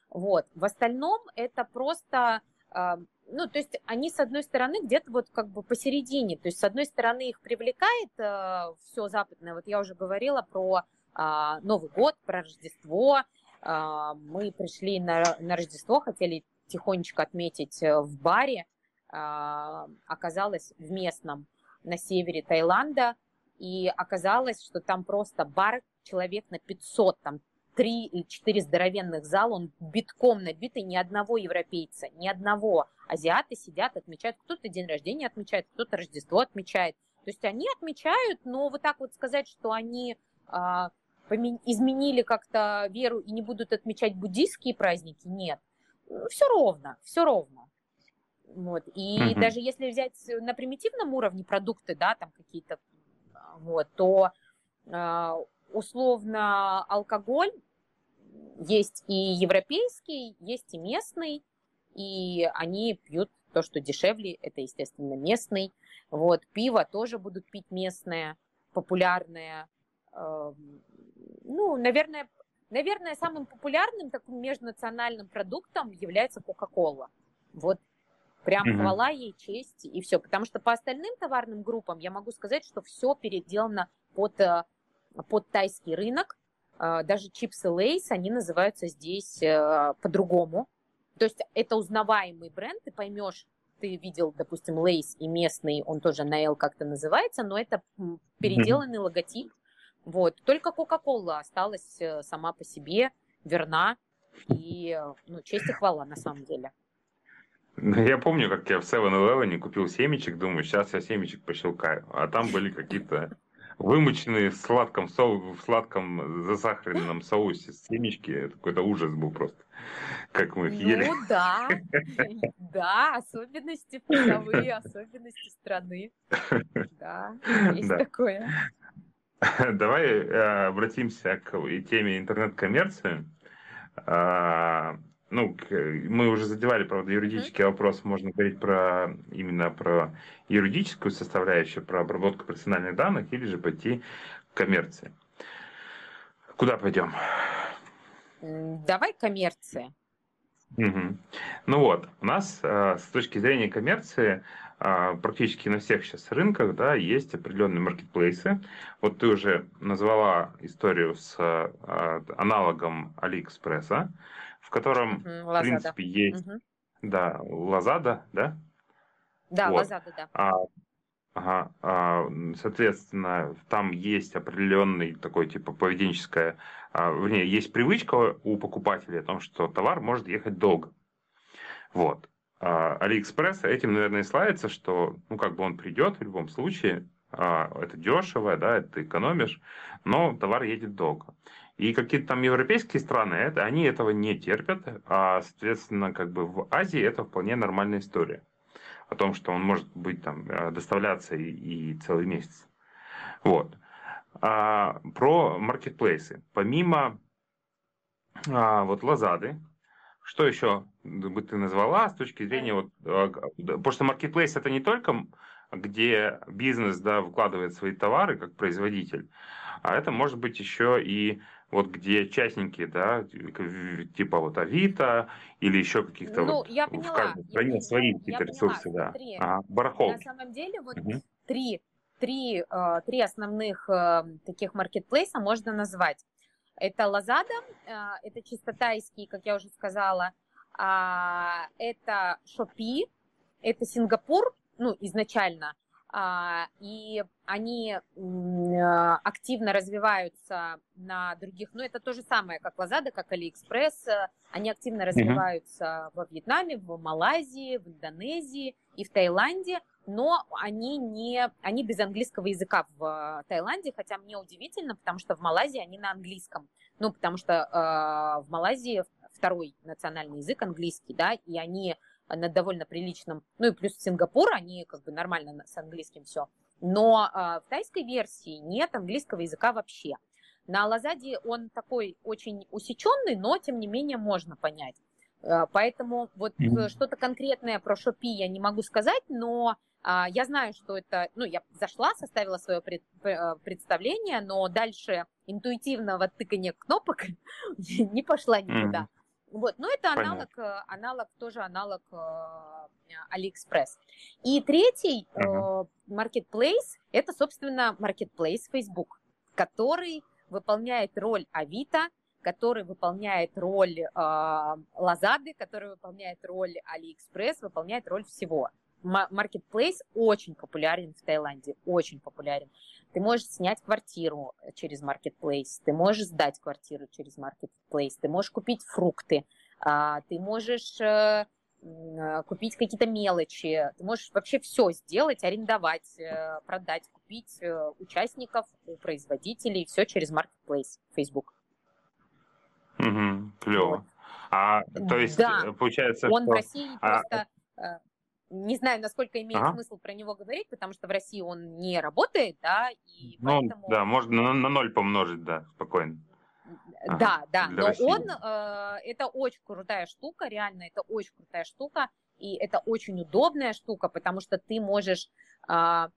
Вот, в остальном это просто, ну, то есть они, с одной стороны, где-то вот как бы посередине, то есть, с одной стороны, их привлекает все западное, вот я уже говорила про Новый год, про Рождество, мы пришли на Рождество, хотели тихонечко отметить в баре, оказалось в местном, на севере Таиланда, и оказалось, что там просто бар человек на 500, там, 3 или 4 здоровенных зала, он битком набитый, ни одного европейца, ни одного. Азиаты сидят, отмечают, кто-то день рождения отмечает, кто-то Рождество отмечает. То есть они отмечают, но вот так вот сказать, что они изменили как-то веру и не будут отмечать буддийские праздники, нет. Все ровно. Вот. И даже если взять на примитивном уровне продукты, да, там какие-то, вот, то условно алкоголь, есть и европейский, есть и местный, и они пьют то, что дешевле, это, естественно, местный. Вот, пиво тоже будут пить местное, популярное. Ну, наверное, самым популярным таким межнациональным продуктом является Coca-Cola. Вот, прям хвала ей, честь и все. Потому что по остальным товарным группам я могу сказать, что все переделано под тайский рынок. Даже чипсы Lays, они называются здесь по-другому. То есть это узнаваемый бренд, ты поймешь, ты видел, допустим, Lays и местный, он тоже на L как-то называется, но это переделанный логотип. Вот. Только Coca-Cola осталась сама по себе, верна, и ну, честь и хвала на самом деле. Я помню, как я в 7-Eleven купил семечек, думаю, сейчас я семечек пощелкаю, а там были какие-то вымоченные в сладком засахаренном соусе семечки. Какой-то ужас был просто, как мы их ели. Ну да, да, особенности вкусовые, особенности страны. Да, есть такое. Давай обратимся к теме интернет-коммерции. Ну, мы уже задевали, правда, юридический вопрос, можно говорить именно про юридическую составляющую, про обработку персональных данных, или же пойти к коммерции. Куда пойдем? Давай коммерция. Ну вот, у нас с точки зрения коммерции практически на всех сейчас рынках, да, есть определенные маркетплейсы. Вот ты уже назвала историю с аналогом Алиэкспресса, в котором, в принципе, есть... Да, Lazada, да? Да, вот. Lazada, да. Соответственно, там есть определенный такой, типа, поведенческое... есть привычка у покупателей о том, что товар может ехать долго. Вот. Алиэкспресс этим, наверное, и славится, что, ну, как бы он придет в любом случае, это дешево, да, это экономишь, но товар едет долго. И какие-то там европейские страны, они этого не терпят, а, соответственно, как бы в Азии это вполне нормальная история. О том, что он может быть там доставляться и целый месяц. Вот. Про маркетплейсы. Помимо вот Lazada, Что еще бы ты назвала с точки зрения... Вот, потому что маркетплейс – это не только где бизнес, да, вкладывает свои товары как производитель, а это может быть еще и вот где частники, да, типа вот Авито или еще каких-то... Ну, вот, я поняла. В каждой стране свои какие-то ресурсы, да. Ага, барахолки. На самом деле вот три основных таких маркетплейса можно назвать. Это Lazada, это чисто тайский, как я уже сказала, это Shopee, это Сингапур, ну, изначально, и они активно развиваются на других, ну, это то же самое, как Lazada, как AliExpress, они активно развиваются во Вьетнаме, в Малайзии, в Индонезии и в Таиланде, но они без английского языка в Таиланде, хотя мне удивительно, потому что в Малайзии они на английском, ну, потому что в Малайзии второй национальный язык английский, да, и они на довольно приличном, ну, и плюс Сингапур, они как бы нормально с английским все, но в тайской версии нет английского языка вообще. На Лазаде он такой очень усеченный, но, тем не менее, можно понять. Поэтому вот что-то конкретное про Shopee я не могу сказать, но я знаю, что это... Ну, я зашла, составила свое представление, но дальше интуитивного тыкания кнопок не пошла никуда. Вот, но это аналог AliExpress. И третий маркетплейс, это, собственно, маркетплейс Facebook, который выполняет роль Авито, который выполняет роль Lazada, который выполняет роль AliExpress, выполняет роль всего. Маркетплейс очень популярен в Таиланде, очень популярен. Ты можешь снять квартиру через маркетплейс, ты можешь сдать квартиру через маркетплейс, ты можешь купить фрукты, ты можешь купить какие-то мелочи, ты можешь вообще все сделать, арендовать, продать, купить участников, производителей, все через маркетплейс Facebook. Угу, клево. Вот. То есть, да, получается, он что... в России просто... Не знаю, насколько имеет смысл про него говорить, потому что в России он не работает, да, и поэтому... Да, можно на ноль помножить, да, спокойно. Да, да, но России. Это очень крутая штука, реально, это очень крутая штука, и это очень удобная штука, потому что ты можешь... я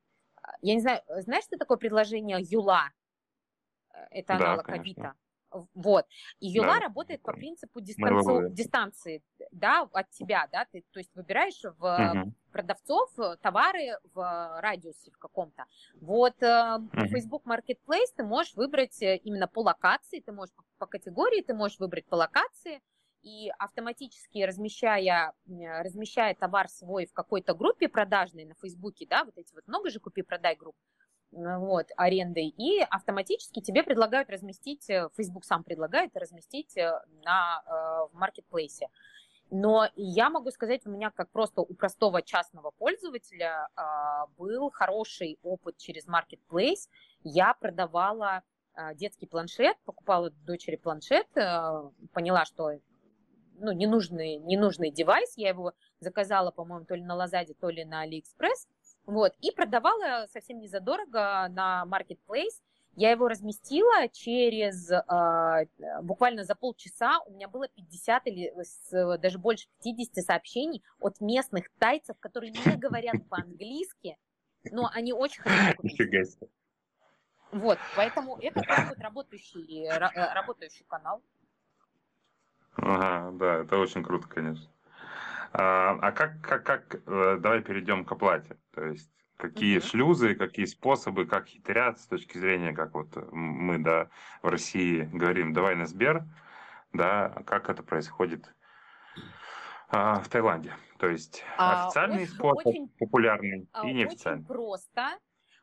не знаю, знаешь, что такое предложение Юла? Это аналог Авито. Вот. И Юла работает по принципу дистанции, да, от тебя, да, ты, то есть, выбираешь в продавцов товары в радиусе в каком-то. Вот Facebook Marketplace ты можешь выбрать именно по локации, ты можешь по категории, ты можешь выбрать по локации, и автоматически размещая товар свой в какой-то группе продажной на Фейсбуке, да, вот эти вот много же купи-продай групп, вот, аренды, и автоматически тебе предлагают разместить, Facebook сам предлагает разместить в маркетплейсе. Но я могу сказать, у меня как просто у простого частного пользователя был хороший опыт через маркетплейс. Я продавала детский планшет, покупала дочери планшет, поняла, что ну, ненужный девайс, я его заказала, по-моему, то ли на Лазаде, то ли на AliExpress. Вот, и продавала совсем незадорого на Marketplace. Я его разместила через буквально за полчаса у меня было 50 или даже больше 50 сообщений от местных тайцев, которые не говорят по-английски, но они очень хорошо купили. Вот, поэтому это будет работающий канал. Ага, да, это очень круто, конечно. А как давай перейдем к оплате, то есть какие шлюзы, какие способы, как хитрят с точки зрения, как вот мы, да, в России говорим, давай на Сбер, да, как это происходит в Таиланде, то есть официальный способ, популярный и неофициальный.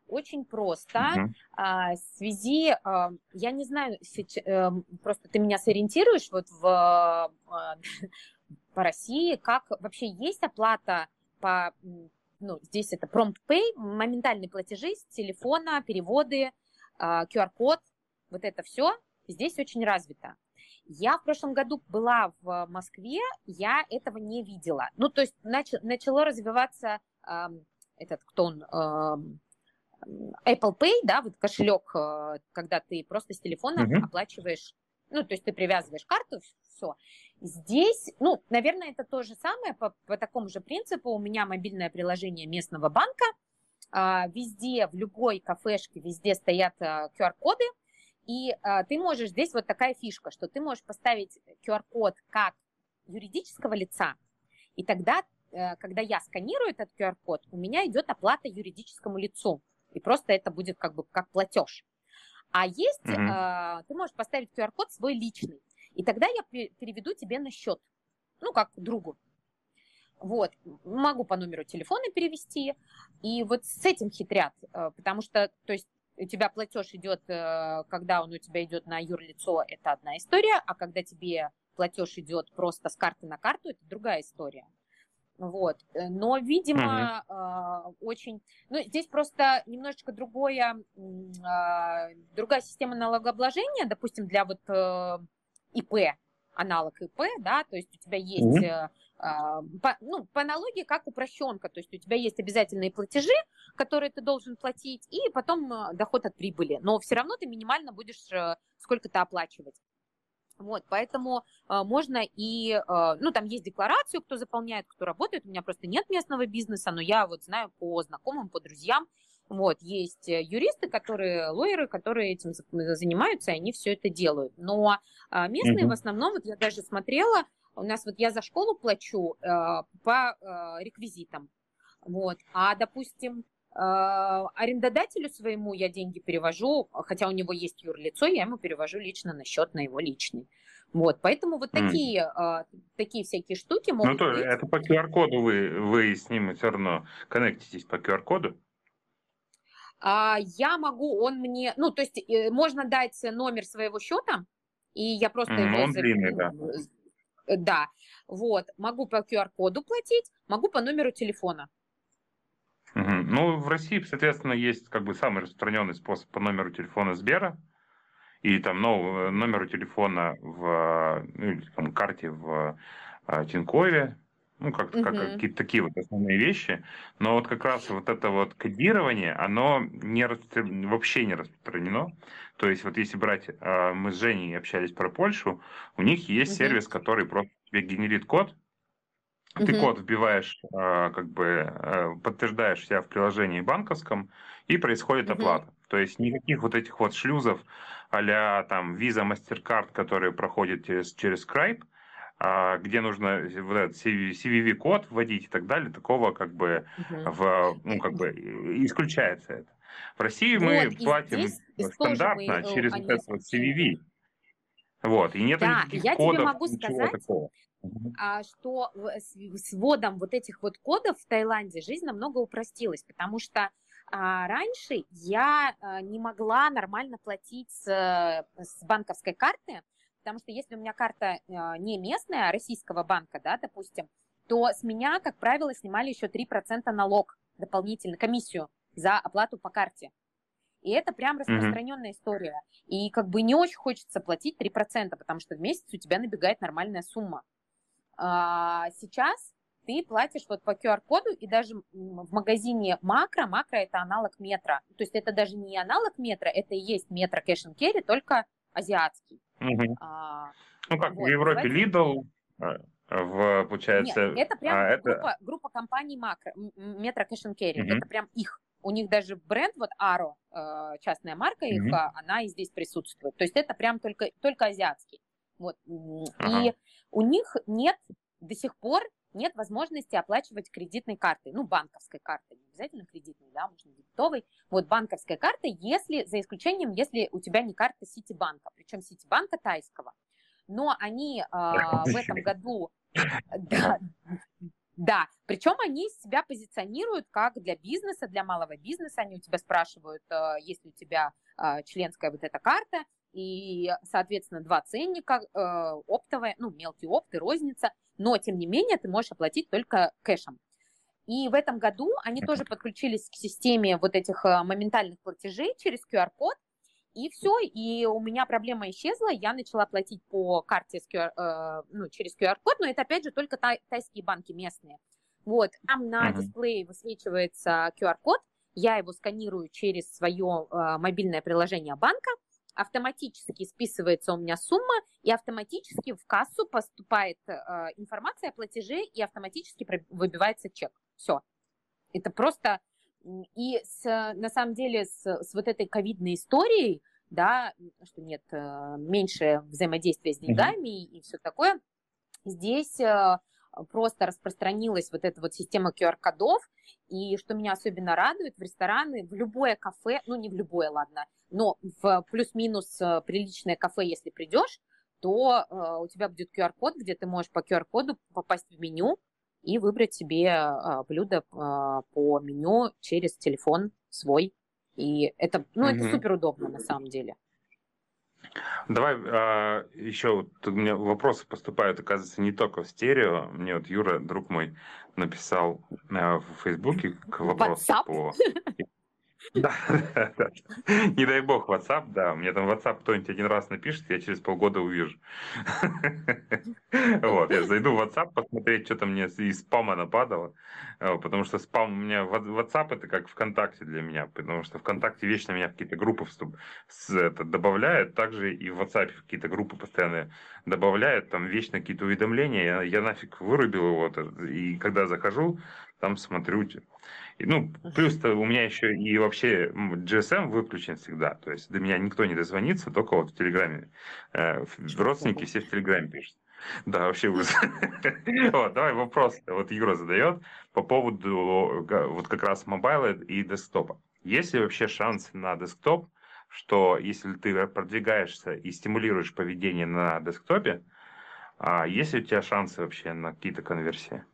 Очень просто, в связи, я не знаю, просто ты меня сориентируешь вот в... по России, как вообще есть оплата по, ну, здесь это Prompt Pay, моментальные платежи с телефона, переводы, QR-код, вот это все здесь очень развито. Я в прошлом году была в Москве, я этого не видела. Ну, то есть начало развиваться Apple Pay, да, вот кошелек, когда ты просто с телефона оплачиваешь, ну, то есть ты привязываешь карту, все. Здесь, ну, наверное, это то же самое, по такому же принципу. У меня мобильное приложение местного банка. Везде, в любой кафешке, везде стоят QR-коды. И ты можешь, здесь вот такая фишка, что ты можешь поставить QR-код как юридического лица, и тогда, когда я сканирую этот QR-код, у меня идет оплата юридическому лицу, и просто это будет как бы как платеж. А есть, ты можешь поставить QR-код свой личный, и тогда я переведу тебе на счет, ну, как другу. Вот, могу по номеру телефона перевести, и вот с этим хитрят, потому что, то есть, у тебя платеж идет, когда он у тебя идет на юрлицо, это одна история, а когда тебе платеж идет просто с карты на карту, это другая история. Вот. Но, видимо, очень... Ну, здесь просто немножечко другая система налогообложения, допустим, для вот ИП, аналог ИП, да, то есть у тебя есть... по аналогии как упрощенка, то есть у тебя есть обязательные платежи, которые ты должен платить, и потом доход от прибыли, но все равно ты минимально будешь сколько-то оплачивать. Вот, поэтому можно и, ну, там есть декларацию, кто заполняет, кто работает, у меня просто нет местного бизнеса, но я вот знаю по знакомым, по друзьям, вот, есть юристы, лоеры, которые этим занимаются, и они все это делают, но местные в основном, вот я даже смотрела, у нас вот я за школу плачу по реквизитам, вот, а, допустим, арендодателю своему я деньги перевожу, хотя у него есть юрлицо, я ему перевожу лично на счет, на его личный, вот, поэтому вот такие всякие штуки могут быть. Это по QR-коду вы с ним все равно коннектитесь по QR-коду? Я могу, он мне, ну, то есть можно дать номер своего счета, и я просто его заберу. Да, вот, могу по QR-коду платить, могу по номеру телефона. Ну, в России, соответственно, есть как бы самый распространенный способ по номеру телефона Сбера и там номеру телефона в карте в Тинькове, ну, как какие-то такие вот основные вещи, но вот как раз вот это вот кодирование, оно вообще не распространено. То есть вот если брать, мы с Женей общались про Польшу, у них есть сервис, который просто тебе генерит код, ты код вбиваешь, как бы подтверждаешь себя в приложении банковском, и происходит оплата. То есть никаких вот этих вот шлюзов а-ля там Visa, MasterCard, которые проходят через Stripe, где нужно вот этот CVV-код вводить и так далее, такого как бы, исключается это. В России мы платим стандартно через вот этот вот CVV. Вот, и нет никаких кодов, ничего такого. Что с вводом вот этих вот кодов в Таиланде жизнь намного упростилась, потому что раньше я не могла нормально платить с банковской карты, потому что если у меня карта не местная, а российского банка, да, допустим, то с меня, как правило, снимали еще 3% налог дополнительно, комиссию за оплату по карте. И это прям распространенная история. И как бы не очень хочется платить 3%, потому что в месяц у тебя набегает нормальная сумма. А сейчас ты платишь вот по QR-коду, и даже в магазине Macro это аналог Метро. То есть это даже не аналог Метро, это и есть Metro Cash and Carry, только азиатский. Ну как, вот, в Европе Lidl, получается... Нет, это прям группа компаний Metro Cash and Carry, это прям их. У них даже бренд, вот Aro, частная марка их, она и здесь присутствует. То есть это прям только азиатский. Вот. И у них до сих пор нет возможности оплачивать кредитной картой, ну, банковской картой, не обязательно кредитной, да, можно дебетовой, вот банковской картой, за исключением, если у тебя не карта Ситибанка, причем Ситибанка тайского. Но они в этом году, причем они себя позиционируют как для бизнеса, для малого бизнеса, они у тебя спрашивают, есть ли у тебя членская вот эта карта, и, соответственно, два ценника, оптовые, ну, мелкие опты, розница, но, тем не менее, ты можешь оплатить только кэшем. И в этом году они тоже подключились к системе вот этих моментальных платежей через QR-код, и все, и у меня проблема исчезла, я начала платить по карте через QR-код, но это, опять же, только тайские банки местные. Вот, там на дисплее высвечивается QR-код, я его сканирую через свое мобильное приложение банка, автоматически списывается у меня сумма, и автоматически в кассу поступает информация о платеже, и автоматически выбивается чек. Все. Это просто... И на самом деле с вот этой ковидной историей, да, что нет, меньше взаимодействия с деньгами и все такое, здесь просто распространилась вот эта вот система QR-кодов, и что меня особенно радует, в рестораны, в любое кафе, ну не в любое, ладно, но в плюс-минус приличное кафе, если придешь, то у тебя будет QR-код, где ты можешь по QR-коду попасть в меню и выбрать себе блюдо по меню через телефон свой. И это, ну, это супер удобно на самом деле. Давай еще, тут у меня вопросы поступают, оказывается, не только в стерео. Мне вот Юра, друг мой, написал в Фейсбуке к вопросу по... Да, да, да. Не дай бог WhatsApp, да, мне там WhatsApp кто-нибудь один раз напишет, я через полгода увижу. Вот, я зайду в WhatsApp посмотреть, что там мне из спама нападало, потому что спам у меня, WhatsApp это как ВКонтакте для меня, потому что ВКонтакте вечно меня в какие-то группы добавляют, также и в WhatsApp в какие-то группы постоянно добавляют, там вечно какие-то уведомления, я нафиг вырубил его, и когда захожу, там смотрю. Ну, плюс-то у меня еще и вообще GSM выключен всегда. То есть до меня никто не дозвонится, только вот в Телеграме. Родственники все в Телеграме пишут. Да, вообще ужас. Вот, давай вопрос. Вот Юра задает по поводу вот как раз мобайла и десктопа. Есть ли вообще шанс на десктоп, что если ты продвигаешься и стимулируешь поведение на десктопе, есть ли у тебя шансы вообще на какие-то конверсии?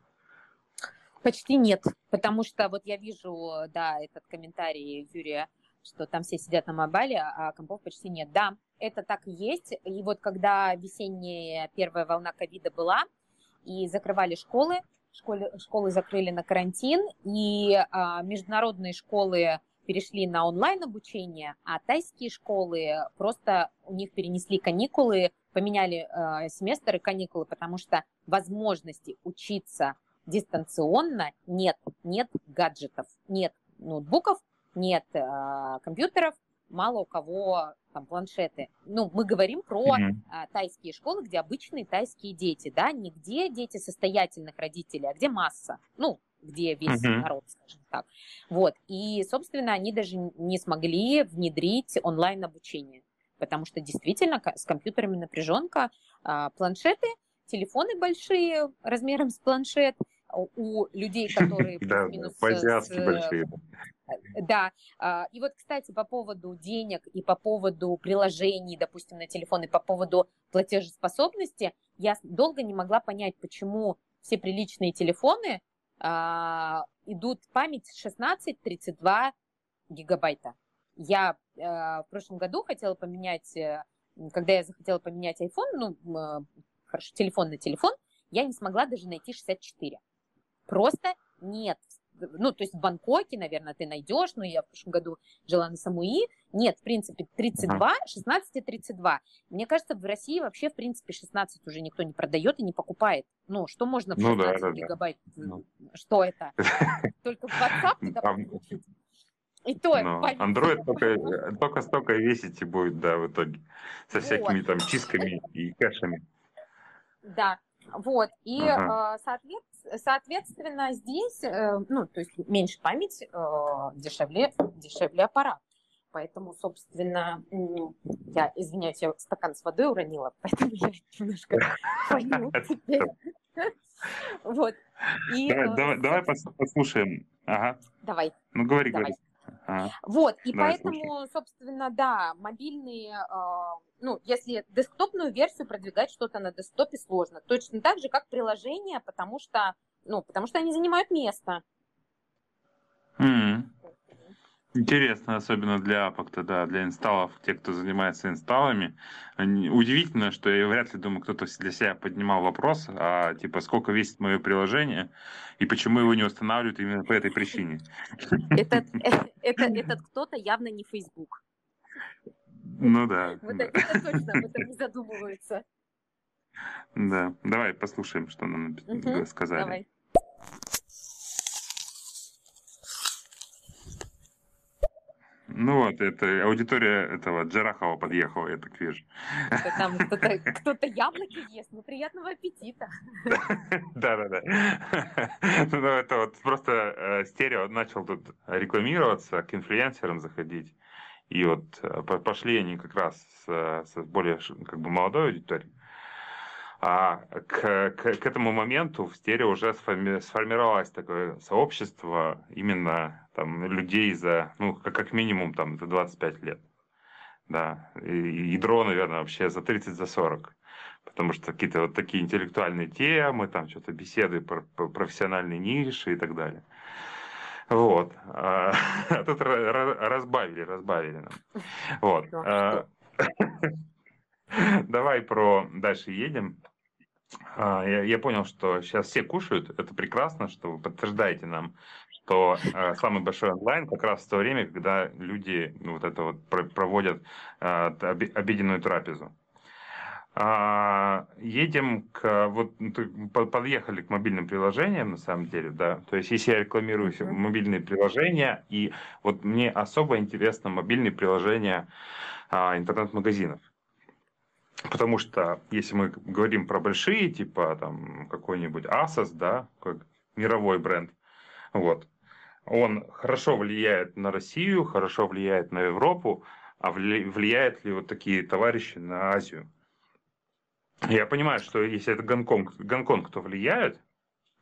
Почти нет, потому что вот я вижу, да, этот комментарий Юрия, что там все сидят на мобайле, а компов почти нет. Да, это так и есть. И вот когда весенняя первая волна ковида была, и закрывали школы закрыли на карантин, и международные школы перешли на онлайн-обучение, а тайские школы просто у них перенесли каникулы, поменяли семестры, каникулы, потому что возможности учиться дистанционно нет гаджетов, нет ноутбуков, нет компьютеров, мало у кого там планшеты. Ну, мы говорим про тайские школы, где обычные тайские дети, да, не где дети состоятельных родителей, а где масса, ну, где весь народ, скажем так. Вот, и, собственно, они даже не смогли внедрить онлайн-обучение, потому что действительно с компьютерами напряженка, планшеты, телефоны большие, размером с планшет, у людей, которые... Да, подвязки большие. Да, и вот, кстати, по поводу денег и по поводу приложений, допустим, на телефон, и по поводу платежеспособности, я долго не могла понять, почему все приличные телефоны идут в память 16-32 гигабайта. Я в прошлом году хотела поменять, когда я захотела поменять iPhone, ну, хорошо, телефон на телефон, я не смогла даже найти 64. Просто нет. Ну, то есть в Бангкоке, наверное, ты найдешь, но я в прошлом году жила на Самуи. Нет, в принципе, 32, 16 и 32. Мне кажется, в России вообще, в принципе, 16 уже никто не продает и не покупает. Ну, что можно в 16 гигабайт? Ну. Что это? Только в WhatsApp туда подключить. И то Android только столько весить и будет, да, в итоге. Со всякими там чистками и кэшами. Да, вот, и, соответственно, здесь, ну, то есть меньше память, дешевле аппарат, поэтому, собственно, я, извиняюсь, я стакан с водой уронила, поэтому я немножко фоню теперь. Вот. Давай послушаем. Ага. Давай. Ну, говори. Вот, и поэтому, собственно, да, мобильные, ну, если десктопную версию продвигать что-то на десктопе сложно, точно так же, как приложения, потому что они занимают место. Интересно, особенно для апок-то, да, для инсталлов, те, кто занимается инсталлами. Удивительно, что я вряд ли думаю, кто-то для себя поднимал вопрос, типа, сколько весит мое приложение и почему его не устанавливают именно по этой причине. Этот кто-то явно не Facebook. Ну да. Вот это точно об этом не задумываются. Да, давай послушаем, что нам сказали. Давай. Ну вот, это аудитория этого Джарахова подъехала, я так вижу. Там кто-то яблоки ест, ну приятного аппетита. Да-да-да. Ну это вот просто стерео начал тут рекламироваться, к инфлюенсерам заходить. И вот пошли они как раз с более как бы молодой аудиторией. А к этому моменту в стерео уже сформировалось такое сообщество именно там людей за, ну, как минимум там за 25 лет. Да. И ядро, наверное, вообще за 30, за 40. Потому что какие-то вот такие интеллектуальные темы, там что-то беседы про профессиональные ниши и так далее. Вот. А тут разбавили нам. Вот. Давай про дальше едем. Я понял, что сейчас все кушают. Это прекрасно, что вы подтверждаете нам, что самый большой онлайн как раз в то время, когда люди вот это вот проводят обеденную трапезу. Едем к... Вот подъехали к мобильным приложениям, на самом деле, да. То есть, если я рекламирую мобильные приложения, и вот мне особо интересно мобильные приложения интернет-магазинов. Потому что, если мы говорим про большие, типа там какой-нибудь Asos, да, как мировой бренд, вот, он хорошо влияет на Россию, хорошо влияет на Европу, а влияет ли вот такие товарищи на Азию? Я понимаю, что если это Гонконг, то влияет,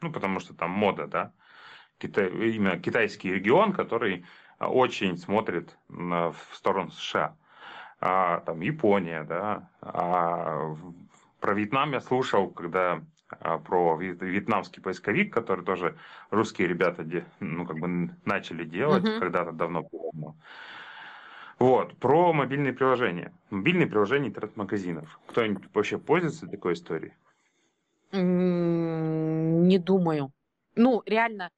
ну, потому что там мода, да, именно китайский регион, который очень смотрит в сторону США. Там Япония, да. Про Вьетнам я слушал, когда про вьетнамский поисковик, который тоже русские ребята начали делать когда-то давно. Вот, про мобильные приложения. Мобильные приложения интернет-магазинов. Кто-нибудь вообще пользуется такой историей? Не думаю. Ну, реально...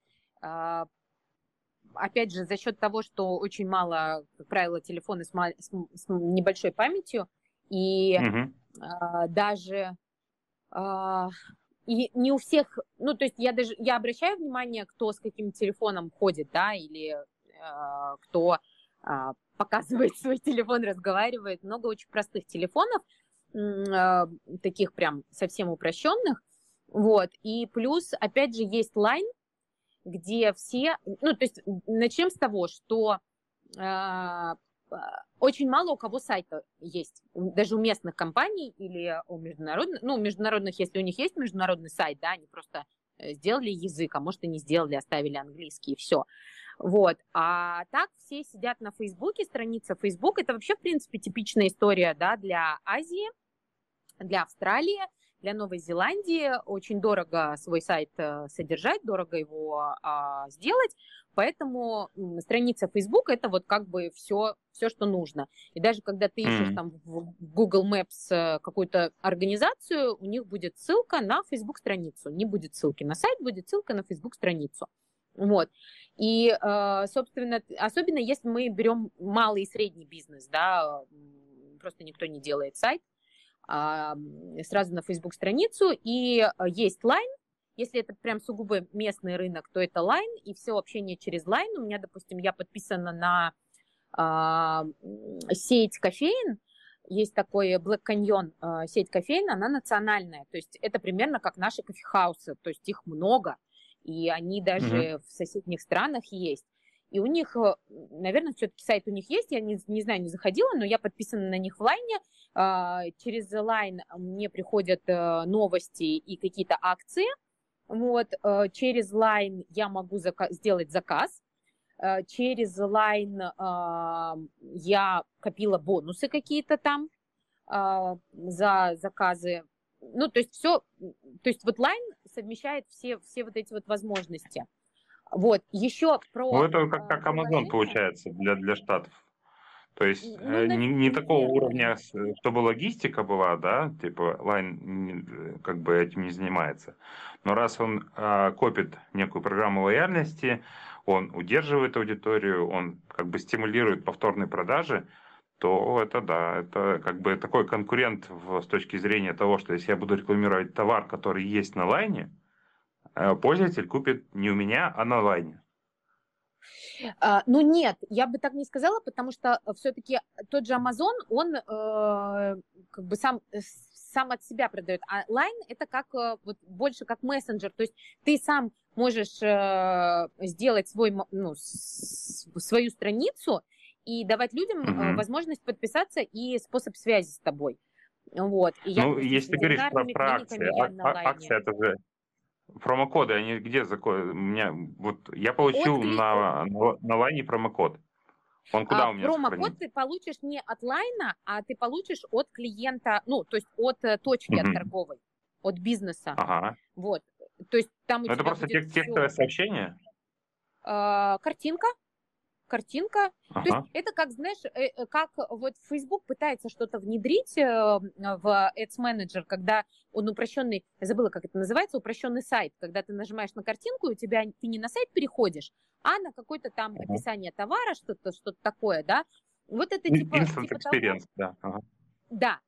Опять же, за счет того, что очень мало, как правило, телефоны с небольшой памятью, и и не у всех, ну, то есть я обращаю внимание, кто с каким телефоном ходит, да, или кто показывает свой телефон, разговаривает. Много очень простых телефонов, таких прям совсем упрощенных, вот, и плюс, опять же, есть Line, где все, ну, то есть начнем с того, что очень мало у кого сайта есть, даже у местных компаний или у международных, ну, у международных, если у них есть международный сайт, да, они просто сделали язык, а может и не сделали, оставили английский и все, вот, а так все сидят на Фейсбуке, страница Фейсбук, это вообще, в принципе, типичная история, да, для Азии, для Австралии, для Новой Зеландии. Очень дорого свой сайт содержать, дорого его сделать, поэтому страница Facebook – это вот как бы все, что нужно. И даже когда ты ищешь там в Google Maps какую-то организацию, у них будет ссылка на Facebook-страницу, не будет ссылки на сайт, будет ссылка на Facebook-страницу. Вот. И, собственно, особенно если мы берем малый и средний бизнес, да, просто никто не делает сайт, сразу на Facebook-страницу, и есть Line, если это прям сугубо местный рынок, то это Line, и все общение через Line. У меня, допустим, я подписана на сеть кофеин, есть такой Black Canyon, сеть кофеин, она национальная, то есть это примерно как наши кофехаусы, то есть их много, и они даже в соседних странах есть. И у них, наверное, все-таки сайт у них есть, я не знаю, не заходила, но я подписана на них в Лайне. Через Лайн мне приходят новости и какие-то акции. Вот. Через Лайн я могу сделать заказ. Через Лайн я копила бонусы какие-то там за заказы. Ну, то есть все, то есть вот Лайн совмещает все вот эти вот возможности. Вот, еще про... Ну, это как Amazon получается для штатов. То есть не такого уровня, чтобы логистика была, да, типа Line как бы этим не занимается. Но раз он копит некую программу лояльности, он удерживает аудиторию, он как бы стимулирует повторные продажи, то это да, это как бы такой конкурент с точки зрения того, что если я буду рекламировать товар, который есть на Line, пользователь купит не у меня, а на Line. Ну нет, я бы так не сказала, потому что все-таки тот же Amazon, он как бы сам от себя продает, а Line это как вот, больше как мессенджер, то есть ты сам можешь сделать свою страницу и давать людям возможность подписаться и способ связи с тобой. Вот. И ну, я, если ты говоришь про акции, акция это же промокоды, они где заходят? У меня, вот, я получил на Лайне промокод. Он куда у меня промокод сохранен? Ты получишь не от Лайна, а ты получишь от клиента, ну, то есть от точки, от торговой, от бизнеса. Ага. Вот. То есть там у тебя это просто текстовое сообщение? Картинка. Картинка. Ага. То есть это как, знаешь, как вот Facebook пытается что-то внедрить в Ads Manager, когда он упрощенный, я забыла, как это называется, упрощенный сайт, когда ты нажимаешь на картинку, и у тебя ты не на сайт переходишь, а на какое-то там описание товара, что-то такое, да? Вот это типа того... Да. Ага.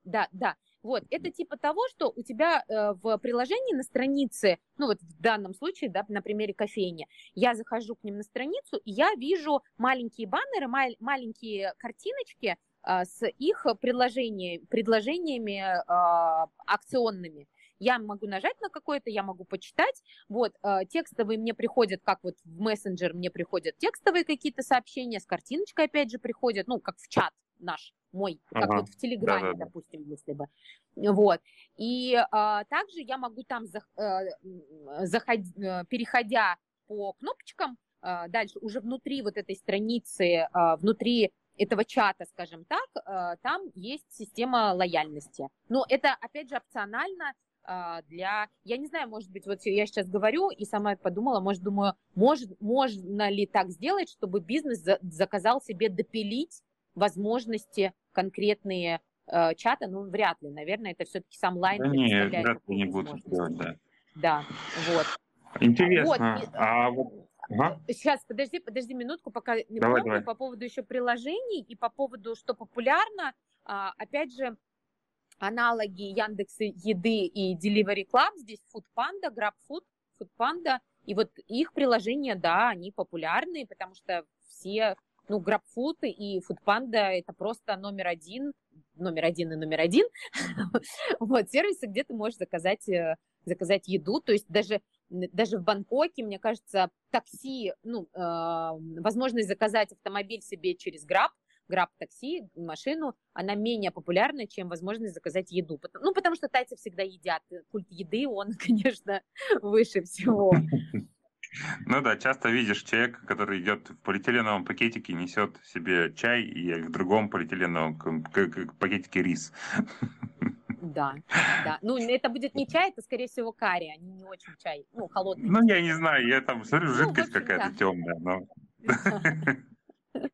Да. Вот, это типа того, что у тебя в приложении на странице, ну вот в данном случае, да, на примере кофейни, я захожу к ним на страницу, и я вижу маленькие баннеры, маленькие картиночки с их предложениями акционными. Я могу нажать на какое-то, я могу почитать, вот, текстовые мне приходят, как вот в мессенджер мне приходят текстовые какие-то сообщения, с картиночкой опять же приходят, ну, как в чат наш. Мой, как вот в Телеграме, да. Допустим, если бы. Вот. И также я могу там, переходя по кнопочкам, дальше уже внутри вот этой страницы, внутри этого чата, скажем так, там есть система лояльности. Но это, опять же, опционально для... Я не знаю, может быть, вот я сейчас говорю и сама подумала, можно ли так сделать, чтобы бизнес заказал себе допилить возможности конкретные чата, ну, вряд ли, наверное, это все-таки сам Лайн. Да нет, вряд ли не будут делать, да. Да, вот. Интересно. Вот. Сейчас, подожди минутку, пока не помню, по поводу еще приложений и по поводу, что популярно, опять же, аналоги Яндекса Еды и Delivery Club, здесь Food Panda, GrabFood, Food Panda, и вот их приложения, да, они популярные, потому что все... Ну, GrabFood и Food Panda – это просто номер один вот, сервисы, где ты можешь заказать еду. То есть даже в Бангкоке, мне кажется, такси, ну, возможность заказать автомобиль себе через Grab такси, машину, она менее популярна, чем возможность заказать еду. Ну, потому что тайцы всегда едят. Культ еды, он, конечно, выше всего. Ну да, часто видишь человека, который идет в полиэтиленовом пакетике, несет себе чай и в другом полиэтиленовом пакетике рис. Да. Ну, это будет не чай, это, скорее всего, карри, а не очень чай, ну, холодный. Ну, я не знаю, я там смотрю, жидкость какая-то темная. Ну,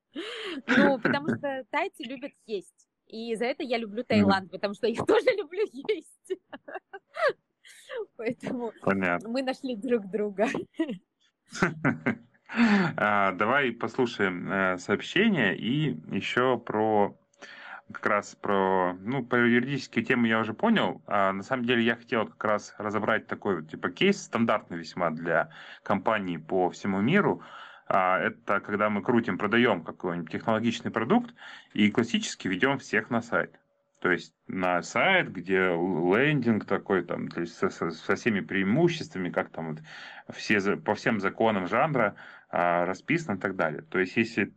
потому что тайцы любят есть, и за это я люблю Таиланд, потому что я тоже люблю есть. Поэтому мы нашли друг друга. Давай послушаем сообщение и еще про юридические темы я уже понял. На самом деле я хотел как раз разобрать такой типа кейс, стандартный весьма для компаний по всему миру. Это когда мы продаем какой-нибудь технологичный продукт и классически ведем всех на сайт. То есть на сайт, где лендинг такой, там, то есть со всеми преимуществами, как там вот по всем законам жанра расписано и так далее. То есть если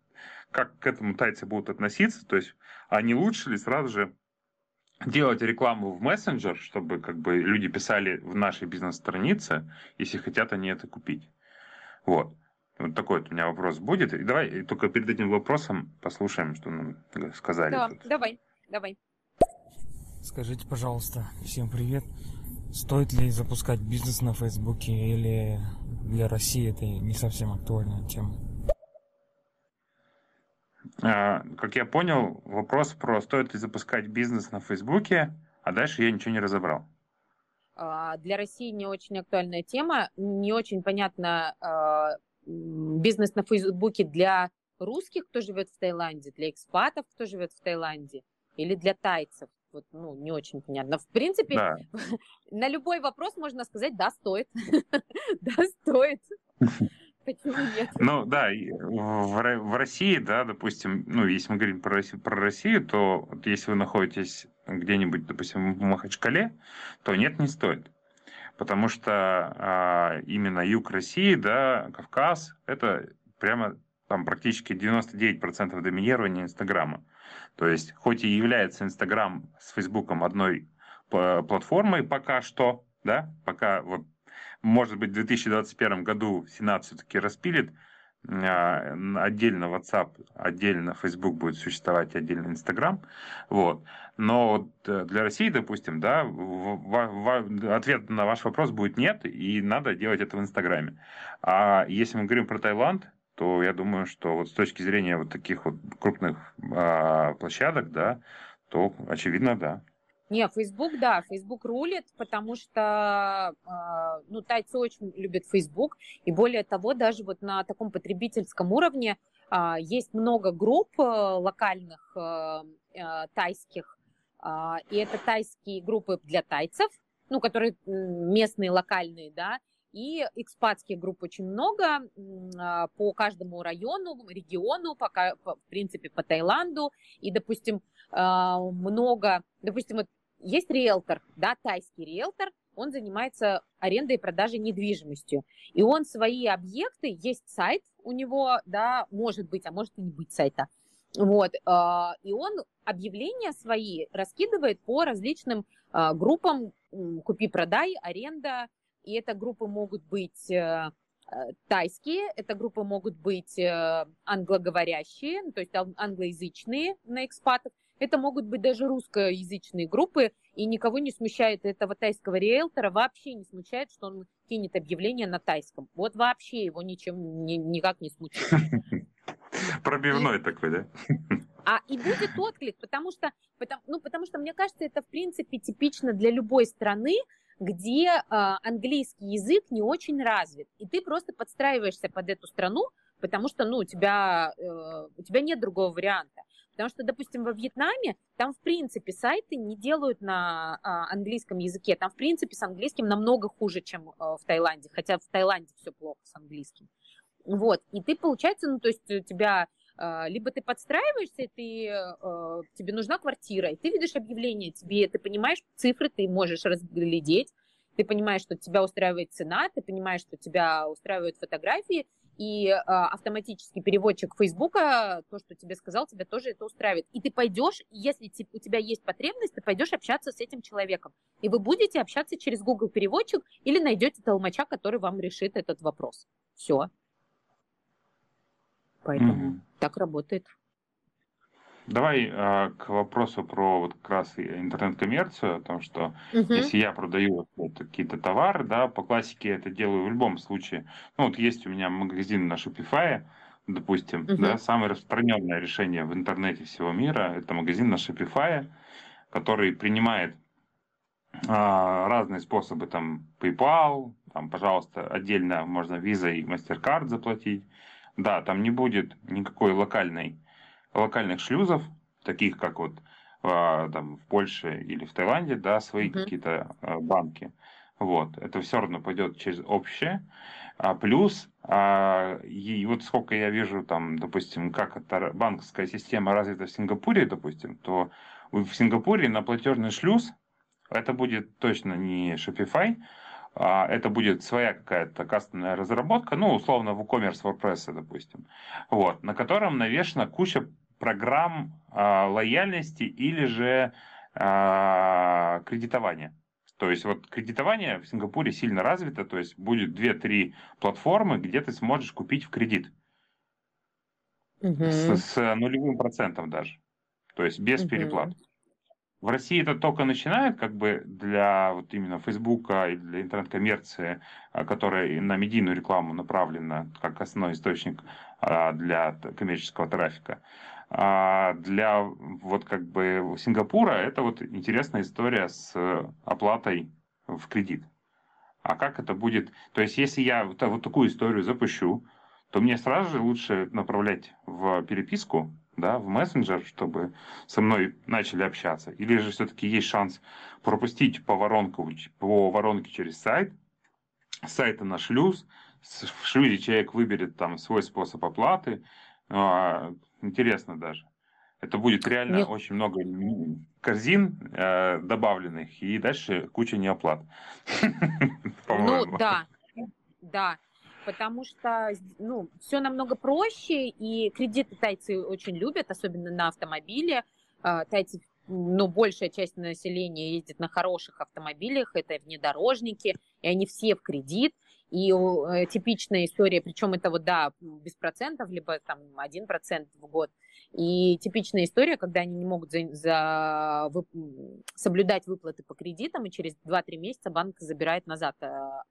как к этому тайцы будут относиться, то есть они лучше ли сразу же делать рекламу в мессенджер, чтобы как бы люди писали в нашей бизнес-странице, если хотят они это купить. Вот такой вот у меня вопрос будет. И давай только перед этим вопросом послушаем, что нам сказали. Да, давай. Скажите, пожалуйста, всем привет. Стоит ли запускать бизнес на Фейсбуке или для России это не совсем актуальная тема? Как я понял, вопрос про стоит ли запускать бизнес на Фейсбуке, а дальше я ничего не разобрал. Для России не очень актуальная тема. Не очень понятно бизнес на Фейсбуке для русских, кто живет в Таиланде, для экспатов, кто живет в Таиланде, или для тайцев. Не очень понятно. В принципе, да. На любой вопрос можно сказать, да, стоит. Почему нет? Ну да, в России, да, допустим, ну если мы говорим про Россию, то вот, если вы находитесь где-нибудь, допустим, в Махачкале, то нет, не стоит. Потому что именно юг России, да, Кавказ, это прямо там практически 99% доминирования Инстаграма. То есть, хоть и является Инстаграм с Фейсбуком одной платформой пока что, да, пока вот, может быть, в 2021 году Сенат все-таки распилит, отдельно WhatsApp, отдельно Facebook будет существовать, отдельно Instagram. Вот. Но для России, допустим, да, ответ на ваш вопрос будет нет, и надо делать это в Инстаграме. А если мы говорим про Таиланд, то я думаю, что вот с точки зрения вот таких вот крупных площадок, да, то очевидно, да. Не, Facebook, да, Facebook рулит, потому что, ну, тайцы очень любят Facebook, и более того, даже вот на таком потребительском уровне есть много групп локальных тайских, и это тайские группы для тайцев, ну, которые местные, локальные, да, и экспатских групп очень много по каждому району, региону, в принципе, по Таиланду, и, допустим, много, допустим, вот есть риэлтор, да, тайский риэлтор, он занимается арендой и продажей недвижимостью. И он свои объекты, есть сайт у него, да, может быть, а может и не быть сайта. Вот, и он объявления свои раскидывает по различным группам купи-продай, аренда, и это группы могут быть тайские, это группы могут быть англоговорящие, то есть англоязычные на экспатов, это могут быть даже русскоязычные группы, и никого не смущает этого тайского риэлтора, вообще не смущает, что он кинет объявление на тайском. Вот вообще его ничем никак не смущает. Пробивной такой, да? И будет отклик, потому что, мне кажется, это, в принципе, типично для любой страны, где английский язык не очень развит, и ты просто подстраиваешься под эту страну, потому что, ну, у тебя нет другого варианта. Потому что, допустим, во Вьетнаме там, в принципе, сайты не делают на английском языке. Там, в принципе, с английским намного хуже, чем в Таиланде. Хотя в Таиланде все плохо с английским. Вот. И ты, получается, ну, то есть у тебя либо ты подстраиваешься, тебе нужна квартира, и ты видишь объявление, ты понимаешь цифры, ты можешь разглядеть, ты понимаешь, что тебя устраивает цена, ты понимаешь, что тебя устраивают фотографии, и автоматический переводчик Фейсбука, то, что тебе сказал, тебя тоже это устраивает. И ты пойдешь, если у тебя есть потребность, ты пойдешь общаться с этим человеком. И вы будете общаться через Google переводчик или найдете толмача, который вам решит этот вопрос. Все. Поэтому так работает. Давай к вопросу про вот как раз интернет-коммерцию, о том, что если я продаю вот какие-то товары, да, по классике это делаю в любом случае. Ну, вот есть у меня магазин на Shopify, допустим, да, самое распространенное решение в интернете всего мира – это магазин на Shopify, который принимает разные способы, там, PayPal, там, пожалуйста, отдельно можно Visa и MasterCard заплатить. Да, там не будет никакой локальных шлюзов, таких как вот там, в Польше или в Таиланде, да, свои какие-то банки. Вот, это все равно пойдет через общее. И вот сколько я вижу, там, допустим, как эта банковская система развита в Сингапуре, допустим, то в Сингапуре на платежный шлюз это будет точно не Shopify, это будет своя какая-то кастомная разработка, ну, условно, WooCommerce, WordPress, допустим, вот, на котором навешена куча программ лояльности или же кредитования. То есть, вот кредитование в Сингапуре сильно развито, то есть, будет 2-3 платформы, где ты сможешь купить в кредит с нулевым процентом даже, то есть, без переплат. В России это только начинает, как бы, для вот именно Фейсбука и для интернет-коммерции, которая на медийную рекламу направлена как основной источник для коммерческого трафика. Для вот как бы Сингапура это вот интересная история с оплатой в кредит. А как это будет? То есть, если я вот такую историю запущу, то мне сразу же лучше направлять в переписку, да, в мессенджер, чтобы со мной начали общаться. Или же все-таки есть шанс пропустить по воронке через сайт, с сайта на шлюз, шире человек выберет там свой способ оплаты. Интересно даже. Это будет реально очень много корзин добавленных, и дальше куча неоплат. Ну да, да. Потому что, ну, все намного проще, и кредиты тайцы очень любят, особенно на автомобиле. Тайцы, ну, большая часть населения ездит на хороших автомобилях, это внедорожники, и они все в кредит. И типичная история, причем это вот, да, без процентов, либо там 1% в год. И типичная история, когда они не могут соблюдать выплаты по кредитам, и через 2-3 месяца банк забирает назад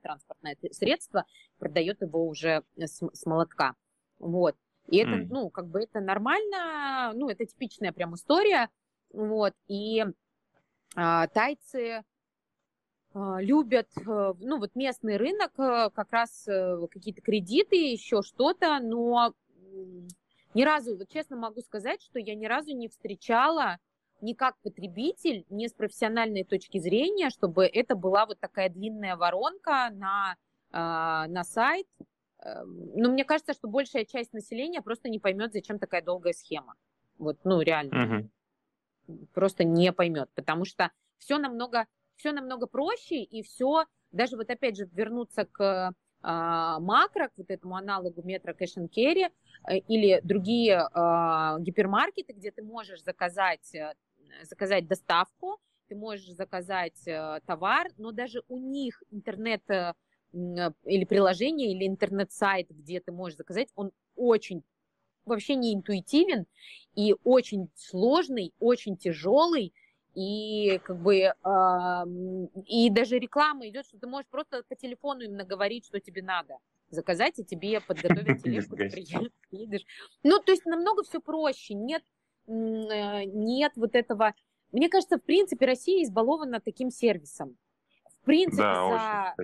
транспортное средство, продает его уже с молотка. Вот. И это, ну, как бы это нормально, ну, это типичная прям история. Вот. И тайцы... любят, ну, вот местный рынок, как раз какие-то кредиты, еще что-то, но ни разу, вот честно могу сказать, что я ни разу не встречала ни как потребитель, ни с профессиональной точки зрения, чтобы это была вот такая длинная воронка на сайт. Но мне кажется, что большая часть населения просто не поймет, зачем такая долгая схема. Вот, ну, реально. Угу. Просто не поймет, потому что все намного проще, и все, даже вот опять же вернуться к макро, к вот этому аналогу Metro Cash and Carry, или другие гипермаркеты, где ты можешь заказать доставку, ты можешь заказать товар, но даже у них интернет или приложение, или интернет-сайт, где ты можешь заказать, он очень вообще не интуитивен и очень сложный, очень тяжелый. И как бы и даже реклама идет, что ты можешь просто по телефону им наговорить, что тебе надо заказать, и тебе подготовят тележку, ты приедешь. Ну, то есть намного все проще. Нет вот этого. Мне кажется, в принципе, Россия избалована таким сервисом. В принципе, да,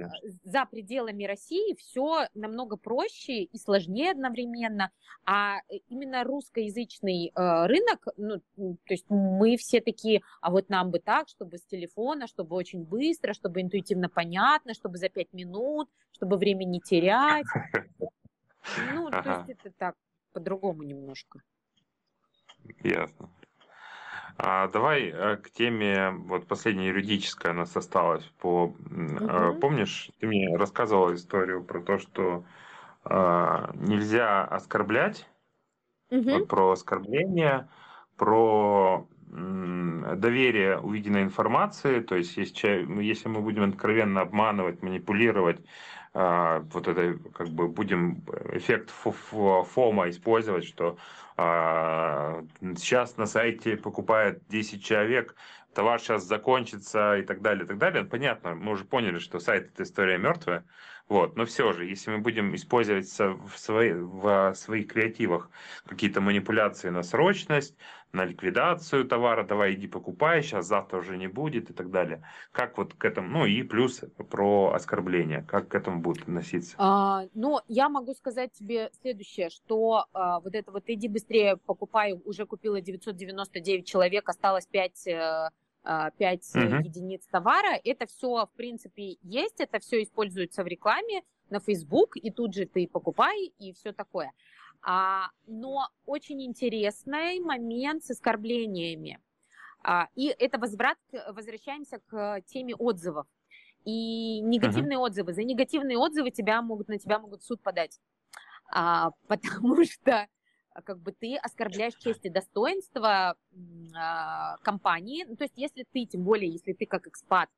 за пределами России все намного проще и сложнее одновременно, а именно русскоязычный рынок, ну, то есть мы все такие, а вот нам бы так, чтобы с телефона, чтобы очень быстро, чтобы интуитивно понятно, чтобы за 5 минут, чтобы время не терять. Ну, то есть это так, по-другому немножко. Ясно. Давай к теме, вот последняя юридическая у нас осталась. Помнишь, ты мне рассказывала историю про то, что нельзя оскорблять, вот про оскорбление, про доверие увиденной информации, то есть если мы будем откровенно обманывать, манипулировать, вот это как бы будем эффект ФОМа использовать, что сейчас на сайте покупает 10 человек, товар сейчас закончится и так далее, и так далее. Понятно, мы уже поняли, что сайт – это история мертвая, вот. Но все же, если мы будем использовать в своих креативах какие-то манипуляции на срочность, на ликвидацию товара, давай иди покупай, сейчас завтра уже не будет и так далее. Как вот к этому, ну и плюс про оскорбление, как к этому будут относиться? Ну, я могу сказать тебе следующее, что вот это вот иди быстрее покупай, уже купила 999 человек, осталось 5 единиц товара, это все, в принципе, есть, это все используется в рекламе на Facebook, и тут же ты покупай, и все такое. Но очень интересный момент с оскорблениями. И это возвращаемся к теме отзывов. И негативные отзывы. За негативные отзывы на тебя могут суд подать. Потому что как бы ты оскорбляешь честь и достоинство компании. То есть если ты, тем более, если ты как экспат,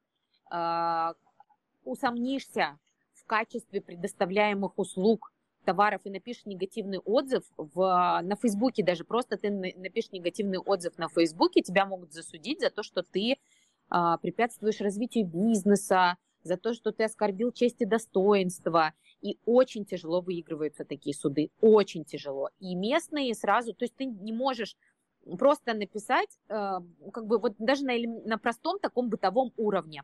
усомнишься в качестве предоставляемых услуг, товаров и напишешь негативный отзыв на Фейсбуке, даже просто ты напишешь негативный отзыв на Фейсбуке, тебя могут засудить за то, что ты препятствуешь развитию бизнеса, за то, что ты оскорбил честь и достоинство. И очень тяжело выигрываются такие суды, очень тяжело. И местные сразу, то есть ты не можешь просто написать, как бы вот даже на простом таком бытовом уровне.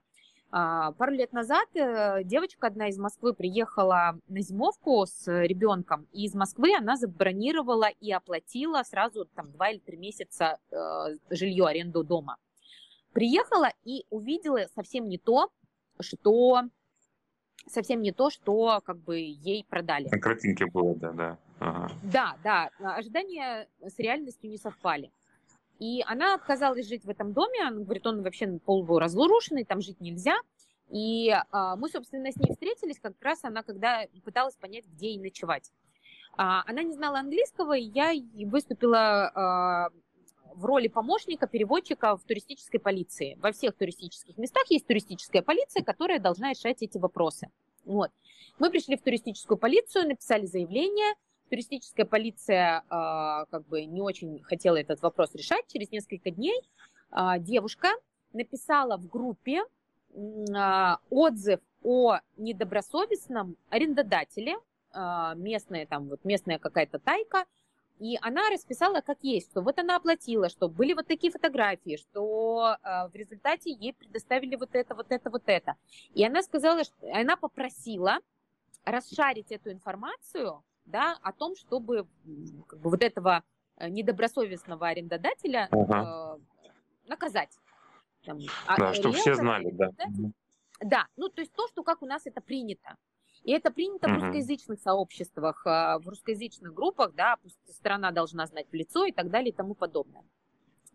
Пару лет назад девочка одна из Москвы приехала на зимовку с ребенком, и из Москвы она забронировала и оплатила сразу там 2 или 3 месяца жилье, аренду дома. Приехала и увидела совсем не то, что совсем не то, что как бы ей продали. На картинке было, да. Ага. Да, ожидания с реальностью не совпали. И она отказалась жить в этом доме, она говорит, он вообще полностью разрушенный, там жить нельзя. И мы, собственно, с ней встретились, как раз она когда пыталась понять, где ей ночевать. Она не знала английского, и я выступила в роли помощника, переводчика в туристической полиции. Во всех туристических местах есть туристическая полиция, которая должна решать эти вопросы. Вот. Мы пришли в туристическую полицию, написали заявление. Туристическая полиция как бы не очень хотела этот вопрос решать. Через несколько дней девушка написала в группе отзыв о недобросовестном арендодателе, местная какая-то тайка, и она расписала как есть, что вот она оплатила, что были вот такие фотографии, что в результате ей предоставили вот это. И она сказала, что она попросила расшарить эту информацию, да, о том, чтобы как бы вот этого недобросовестного арендодателя наказать. Там, да, чтобы все знали, да. Да, то есть то, что как у нас это принято. И это принято в русскоязычных сообществах, в русскоязычных группах, да, страна должна знать в лицо и так далее и тому подобное.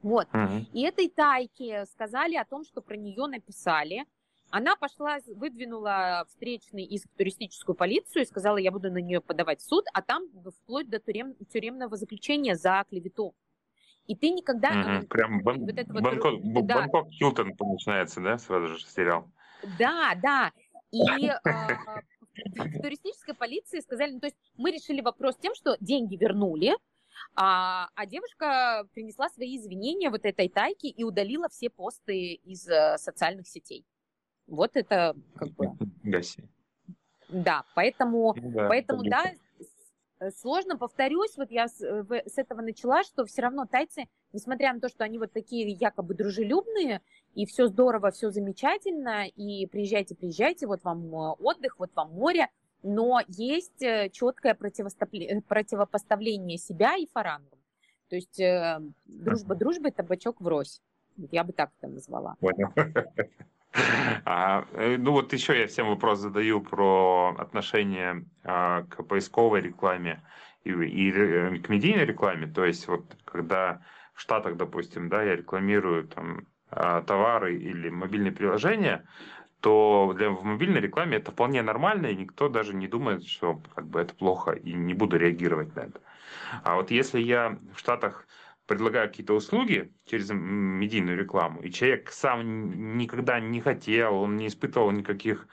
Вот. И этой тайке сказали о том, что про нее написали. Она пошла, выдвинула встречный иск в туристическую полицию и сказала, я буду на нее подавать в суд, а там вплоть до тюремного заключения за клевету. И ты никогда... Прям Бангкок Хилтон начинается, да, сразу же сериал? Да. И в туристической полиции сказали, то есть мы решили вопрос тем, что деньги вернули, а девушка принесла свои извинения вот этой тайке и удалила все посты из социальных сетей. Вот это как бы... Да, поэтому сложно, повторюсь, вот я с этого начала, что все равно тайцы, несмотря на то, что они вот такие якобы дружелюбные, и все здорово, все замечательно, и приезжайте, вот вам отдых, вот вам море, но есть четкое противопоставление себя и фарангам. То есть дружба, табачок врозь. Я бы так это назвала. Понял. Вот еще я всем вопрос задаю про отношение к поисковой рекламе и к медийной рекламе. То есть вот когда в Штатах, допустим, да, я рекламирую там товары или мобильные приложения, то в мобильной рекламе это вполне нормально, и никто даже не думает, что как бы это плохо, и не буду реагировать на это. А вот если я в Штатах предлагаю какие-то услуги через медийную рекламу, и человек сам никогда не хотел, он не испытывал никаких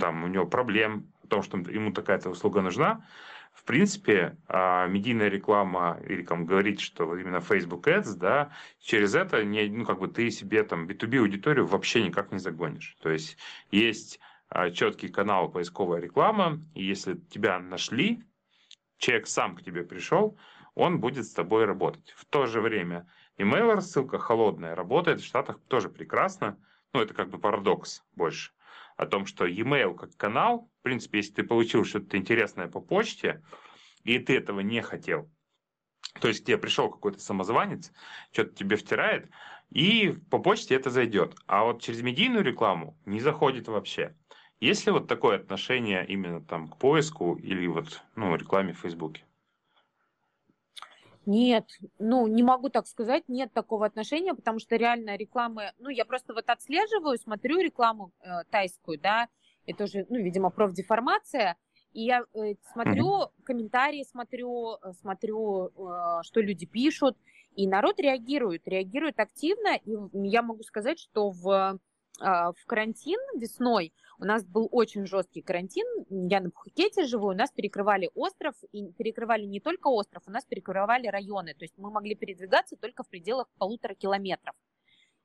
там у него проблем о том, что ему такая-то услуга нужна. В принципе, медийная реклама, или там говорить, что именно Facebook Ads, да, через это ты себе там B2B аудиторию вообще никак не загонишь. То есть есть четкий канал поисковая реклама, и если тебя нашли, человек сам к тебе пришел, он будет с тобой работать. В то же время email-рассылка холодная работает в Штатах тоже прекрасно. Это как бы парадокс больше. О том, что e-mail как канал, в принципе, если ты получил что-то интересное по почте, и ты этого не хотел, то есть к тебе пришел какой-то самозванец, что-то тебе втирает, и по почте это зайдет. А вот через медийную рекламу не заходит вообще. Есть ли вот такое отношение именно там к поиску или вот, рекламе в Фейсбуке? Нет, не могу так сказать, нет такого отношения, потому что реально рекламы, я просто вот отслеживаю, смотрю рекламу тайскую, да, это уже, видимо, профдеформация, и я смотрю комментарии, смотрю, что люди пишут, и народ реагирует активно, и я могу сказать, что в карантин весной у нас был очень жесткий карантин, я на Пхукете живу, у нас перекрывали остров, и перекрывали не только остров, у нас перекрывали районы, то есть мы могли передвигаться только в пределах 1,5 километра.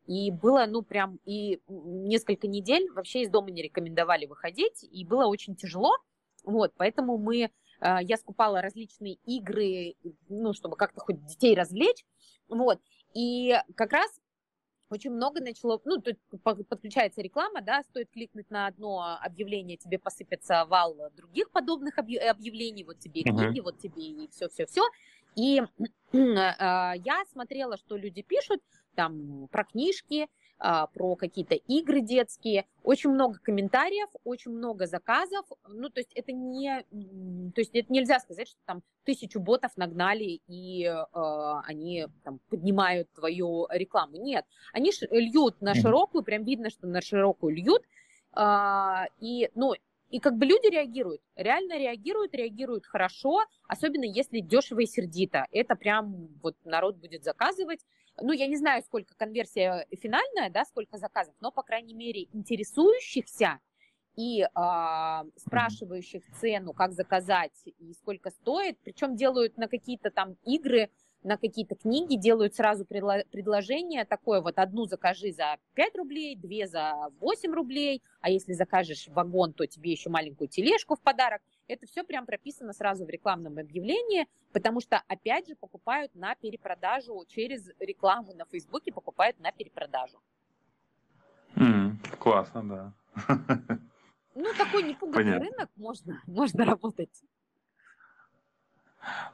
И было, прям, и несколько недель вообще из дома не рекомендовали выходить, и было очень тяжело, поэтому я скупала различные игры, чтобы как-то хоть детей развлечь, и как раз очень много начало, тут подключается реклама, да, стоит кликнуть на одно объявление, тебе посыпется вал других подобных объявлений, вот тебе и книги, вот тебе и все. И Я смотрела, что люди пишут там про книжки, про какие-то игры детские. Очень много комментариев, очень много заказов. Ну, то есть это не, то есть это нельзя сказать, что там 1000 ботов нагнали, и они там поднимают твою рекламу. Нет, они льют на широкую, прям видно, что на широкую льют. И как бы люди реагируют, реально реагируют хорошо, особенно если дешево и сердито. Это прям вот народ будет заказывать. Ну, я не знаю, сколько конверсия финальная, да, сколько заказов, но, по крайней мере, интересующихся и спрашивающих цену, как заказать и сколько стоит, причем делают на какие-то там игры, на какие-то книги, делают сразу предложение такое, вот одну закажи за 5 рублей, две за 8 рублей, а если закажешь вагон, то тебе еще маленькую тележку в подарок. Это все прям прописано сразу в рекламном объявлении, потому что, опять же, покупают на перепродажу через рекламу на Фейсбуке, покупают на перепродажу. Классно, да. Ну, такой непуганный рынок, можно работать.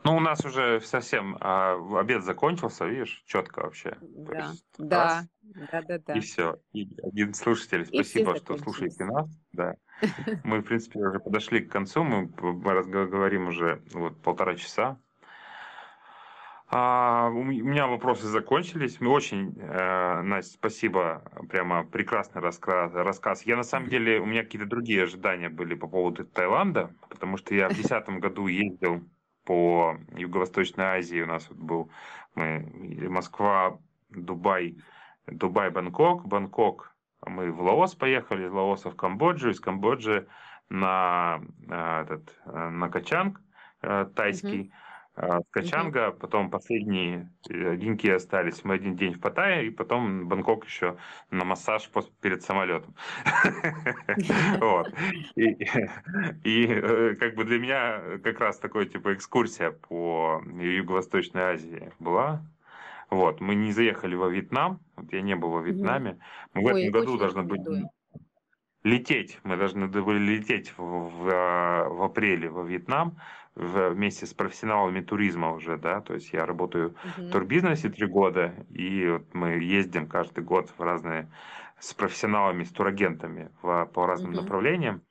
Ну, у нас уже совсем обед закончился, видишь, четко вообще. Да, есть, да. И все. И один слушатель, спасибо, что слушаете нас. Да. Мы, в принципе, уже подошли к концу, мы разговариваем уже вот, 1,5 часа. У меня вопросы закончились. Мы очень, Настя, спасибо, прямо прекрасный рассказ. Я на самом деле, у меня какие-то другие ожидания были по поводу Таиланда, потому что я в 2010 году ездил по Юго-Восточной Азии. У нас вот был Москва, Дубай, Бангкок. Бангкок мы в Лаос поехали, из Лаоса в Камбоджу, из Камбоджи на Качанг тайский. С Качанга, потом последние деньки остались. Мы один день в Паттайе, и потом Бангкок еще на массаж перед самолетом. И как бы для меня как раз такой типа экскурсия по Юго-Восточной Азии была. Вот, мы не заехали во Вьетнам, я не был во Вьетнаме. Мы в этом году должны были лететь. Мы должны были лететь в апреле во Вьетнам, вместе с профессионалами туризма уже, да, то есть я работаю в турбизнесе 3 года, и вот мы ездим каждый год в разные с профессионалами, с турагентами по разным направлениям,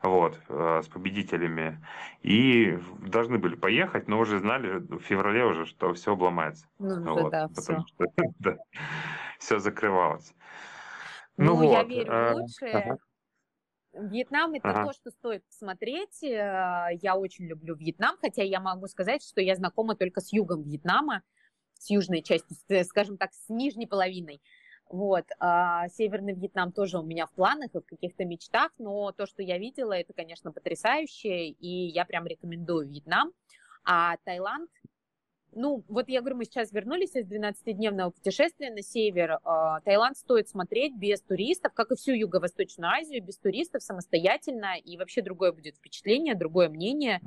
вот, с победителями, и должны были поехать, но уже знали в феврале уже, что все обломается. Все закрывалось. Ну, я верю в лучшее. Вьетнам – это то, что стоит посмотреть. Я очень люблю Вьетнам, хотя я могу сказать, что я знакома только с югом Вьетнама, с южной частью, скажем так, с нижней половиной. Вот. Северный Вьетнам тоже у меня в планах и в каких-то мечтах, но то, что я видела, это, конечно, потрясающе, и я прям рекомендую Вьетнам. А Таиланд, ну, вот я говорю, мы сейчас вернулись из 12-дневного путешествия на север. Таиланд стоит смотреть без туристов, как и всю Юго-Восточную Азию, без туристов самостоятельно, и вообще другое будет впечатление, другое мнение.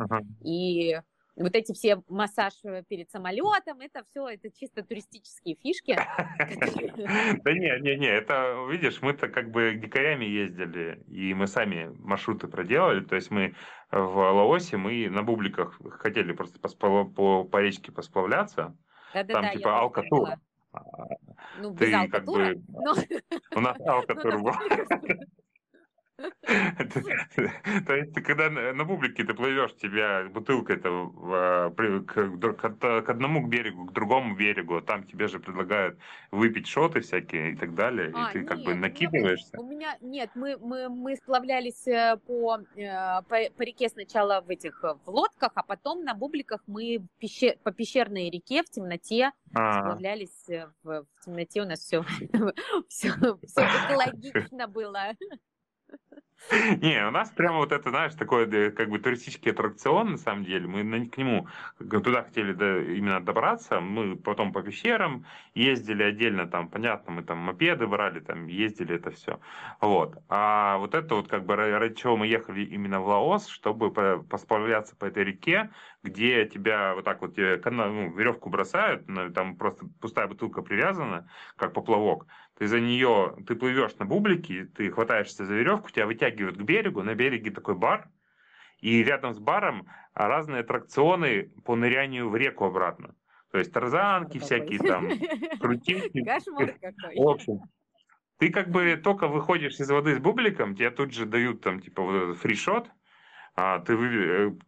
И вот эти все массаж перед самолетом, это все, это чисто туристические фишки. Да не, это, видишь, мы-то как бы дикарями ездили, и мы сами маршруты проделали, то есть мы в Лаосе, мы на бубликах хотели просто по речке посплавляться, там типа алкотур. Ну, без алкотура. У нас алкотур был. То есть, когда на бублике ты плывешь, тебя бутылка к одному берегу, к другому берегу, там тебе же предлагают выпить шоты всякие и так далее, и ты как бы накидываешься. У меня нет, мы сплавлялись по реке сначала в лодках, а потом на бубликах мы по пещерной реке в темноте сплавлялись. В темноте у нас все экологично было. Не, у нас прямо вот это, знаешь, такой как бы туристический аттракцион, на самом деле. Мы к нему туда хотели именно добраться. Мы потом по пещерам ездили отдельно, там, понятно, мы там мопеды брали, там, ездили, это все. Вот. А вот это вот как бы ради чего мы ехали именно в Лаос, чтобы посплавляться по этой реке, где тебя вот так вот веревку бросают, там просто пустая бутылка привязана, как поплавок. Ты за нее, ты плывешь на бублике, ты хватаешься за веревку, тебя вытягивают к берегу, на береге такой бар, и рядом с баром разные аттракционы по нырянию в реку обратно. То есть тарзанки всякие там, крутинки. Кошмар какой. В общем, ты как бы только выходишь из воды с бубликом, тебе тут же дают там типа вот этот фришот,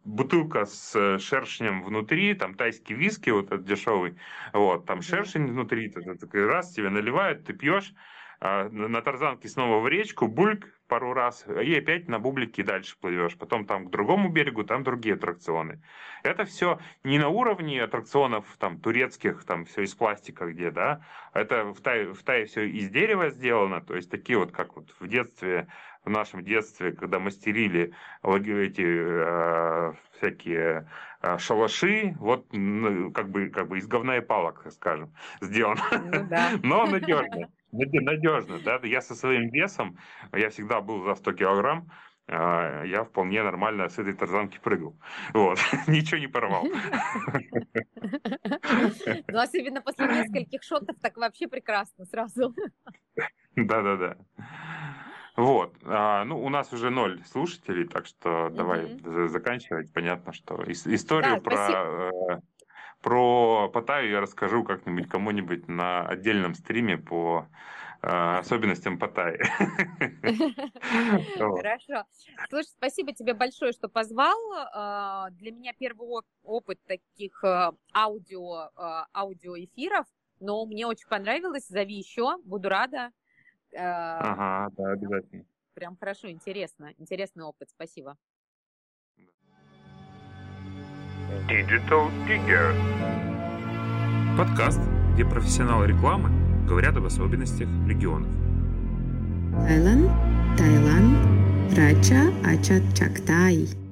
бутылка с шершнем внутри, там тайский виски вот этот дешевый, вот, там шершень внутри, ты раз тебе наливают, ты пьешь, на тарзанке снова в речку, бульк пару раз, и опять на бублике дальше плывешь. Потом там к другому берегу, там другие аттракционы. Это все не на уровне аттракционов там турецких, там все из пластика где, да. Это в Тае все из дерева сделано, то есть такие вот, как вот в детстве, в нашем детстве, когда мастерили эти всякие шалаши, вот как бы из говна и палок, скажем, сделано. Ну, да. Но надежно. Надежно, да, я со своим весом, я всегда был за 100 килограмм, я вполне нормально с этой тарзанки прыгал, вот, ничего не порвал. Ну, особенно после нескольких шотов, так вообще прекрасно сразу. Да-да-да, вот, ну, у нас уже 0 слушателей, так что давай заканчивать, понятно, что историю про Паттайю я расскажу как-нибудь кому-нибудь на отдельном стриме по особенностям Паттайи. Хорошо. Слушай, спасибо тебе большое, что позвал. Для меня первый опыт таких аудиоэфиров, но мне очень понравилось. Зови еще, буду рада. Ага, да, обязательно. Прям хорошо, интересно. Интересный опыт, спасибо. Digital Diggers. Подкаст, где профессионалы рекламы говорят об особенностях регионов. Таиланд, Таиланд, Рача, Ачат, Чактай.